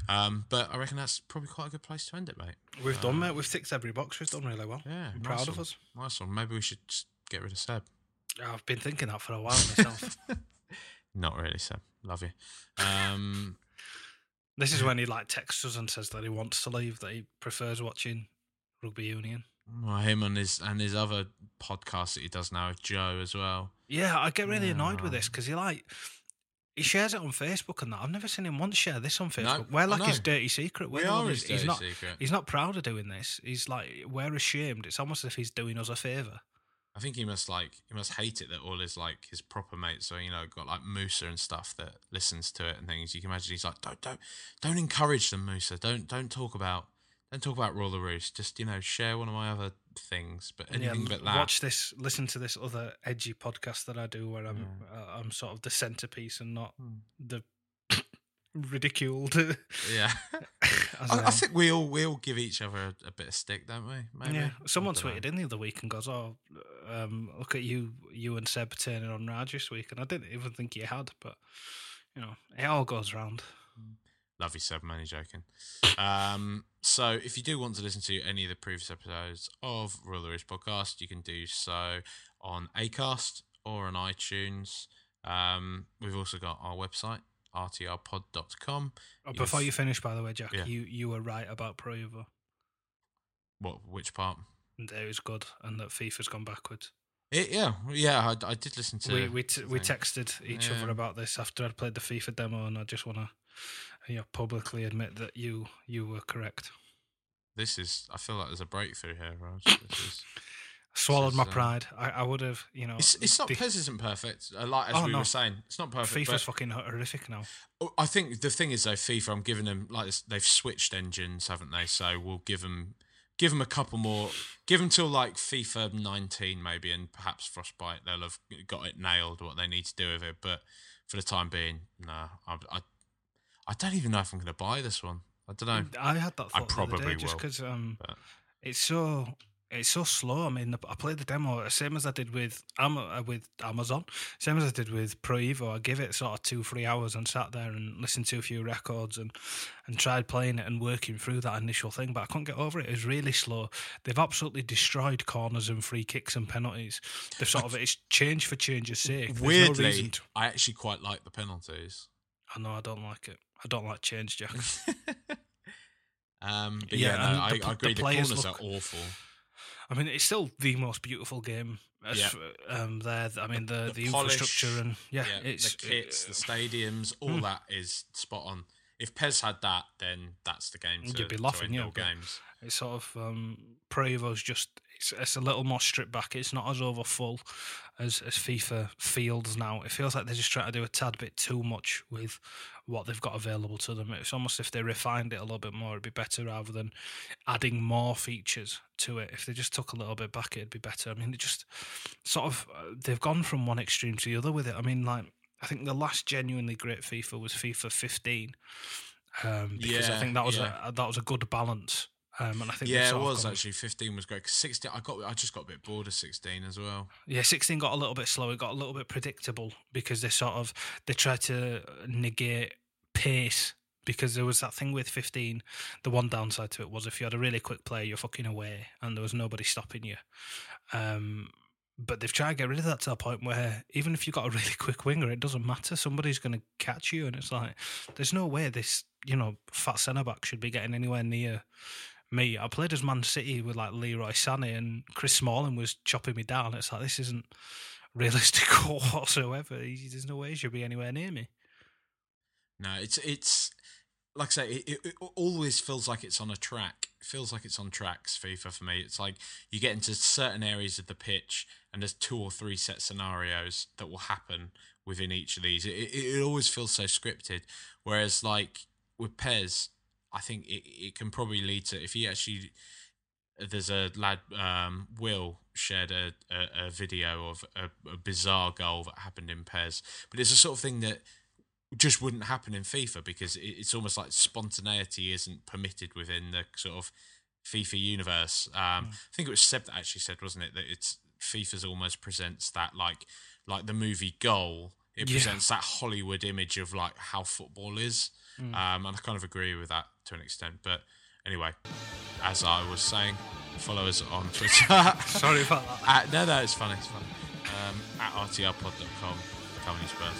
But I reckon that's probably quite a good place to end it, mate. We've done, mate. We've ticked every box. We've done really well. Yeah, I'm proud of us. Nice one. Maybe we should just get rid of Seb. I've been thinking that for a while myself. Not really, Sam. Love you. This is when he like texts us and says that he wants to leave, that he prefers watching rugby union. Well, him and his other podcast that he does now with Joe as well. Yeah, I get really annoyed with this because he shares it on Facebook and that. I've never seen him once share this on Facebook. We're like his dirty secret. He's not He's not proud of doing this. He's like, we're ashamed. It's almost as if he's doing us a favour. I think he must hate it that all his proper mates are, got like Musa and stuff that listens to it and things. You can imagine he's like, don't encourage them, Musa. Don't talk about Rule The Roost. Just, share one of my other things, but anything but that. Watch this, listen to this other edgy podcast that I do where I'm sort of the centerpiece and not the ridiculed. Yeah. I think we all give each other a bit of stick, don't we? Maybe. Yeah. Someone tweeted in the other week and goes, "Oh, look at you and Seb turning on Raj this week," and I didn't even think you had, but it all goes round. Love you, Seb, man, you're joking. So if you do want to listen to any of the previous episodes of Rule The Roost Podcast, you can do so on Acast or on iTunes. We've also got our website, rtrpod.com. Oh, before you finish, by the way, Jack, you were right about Provo. What? Which part? It was good and that FIFA's gone backwards. I did listen to it. We texted each other about this after I'd played the FIFA demo and I just want to... publicly admit that you were correct. This is, I feel like there's a breakthrough here, Raj. I swallowed my pride. I would have, It's not Pez isn't perfect. Were saying, it's not perfect. FIFA's fucking horrific now. I think the thing is, though, FIFA, I'm giving them, they've switched engines, haven't they? So we'll give them a couple more, give them till like FIFA 19 maybe, and perhaps Frostbite, they'll have got it nailed, what they need to do with it. But for the time being, no, I don't even know if I'm going to buy this one. I don't know. I had that thought. I probably the other day, just because it's so slow. I mean, I played the demo same as I did with Amazon, same as I did with Pro Evo. I gave it sort of 2-3 hours and sat there and listened to a few records and tried playing it and working through that initial thing, but I couldn't get over it. It was really slow. They've absolutely destroyed corners and free kicks and penalties. They've sort of, it's change for change's sake. There's weirdly, no reason to... I actually quite like the penalties. I know, I don't like it. I don't like change, Jack. But I agree. The players, the corners are awful. I mean, it's still the most beautiful game. The polish, infrastructure and it's the kits, the stadiums, all that is spot on. If Pez had that, then that's the game. You'd be laughing. Yeah, games. It's sort of Prevo's just. It's a little more stripped back. It's not as over full as FIFA fields now. It feels like they're just trying to do a tad bit too much with what they've got available to them. It's almost if they refined it a little bit more, it'd be better rather than adding more features to it. If they just took a little bit back, it'd be better. I mean, it just sort of, they've gone from one extreme to the other with it. I mean, I think the last genuinely great FIFA was FIFA 15. Because I think that was a good balance. And I think it was actually 15 was great. 16, I just got a bit bored of 16 as well. Yeah, 16 got a little bit slow. It got a little bit predictable because they tried to negate pace because there was that thing with 15. The one downside to it was if you had a really quick play, you're fucking away and there was nobody stopping you. But they've tried to get rid of that to a point where even if you've got a really quick winger, it doesn't matter. Somebody's going to catch you, and it's like there's no way this fat centre back should be getting anywhere near. Me, I played as Man City with Leroy Sané and Chris Smalling was chopping me down. It's like, this isn't realistic whatsoever. There's no way he should be anywhere near me. No, it's like I say, it always feels like it's on a track. It feels like it's on tracks, FIFA, for me. It's like you get into certain areas of the pitch and there's 2 or 3 set scenarios that will happen within each of these. It always feels so scripted. Whereas with Pez, I think it can probably lead to, if he actually, there's a lad, Will shared a video of a bizarre goal that happened in Pez, but it's the sort of thing that just wouldn't happen in FIFA because it's almost like spontaneity isn't permitted within the sort of FIFA universe. I think it was Seb that actually said, wasn't it, that it's FIFA's almost presents that like the movie Goal. It presents that Hollywood image of how football is. And I kind of agree with that to an extent. But anyway, as I was saying, follow us on Twitter. Sorry about that. No, it's funny. at rtlpod.com. Come on, Spurs.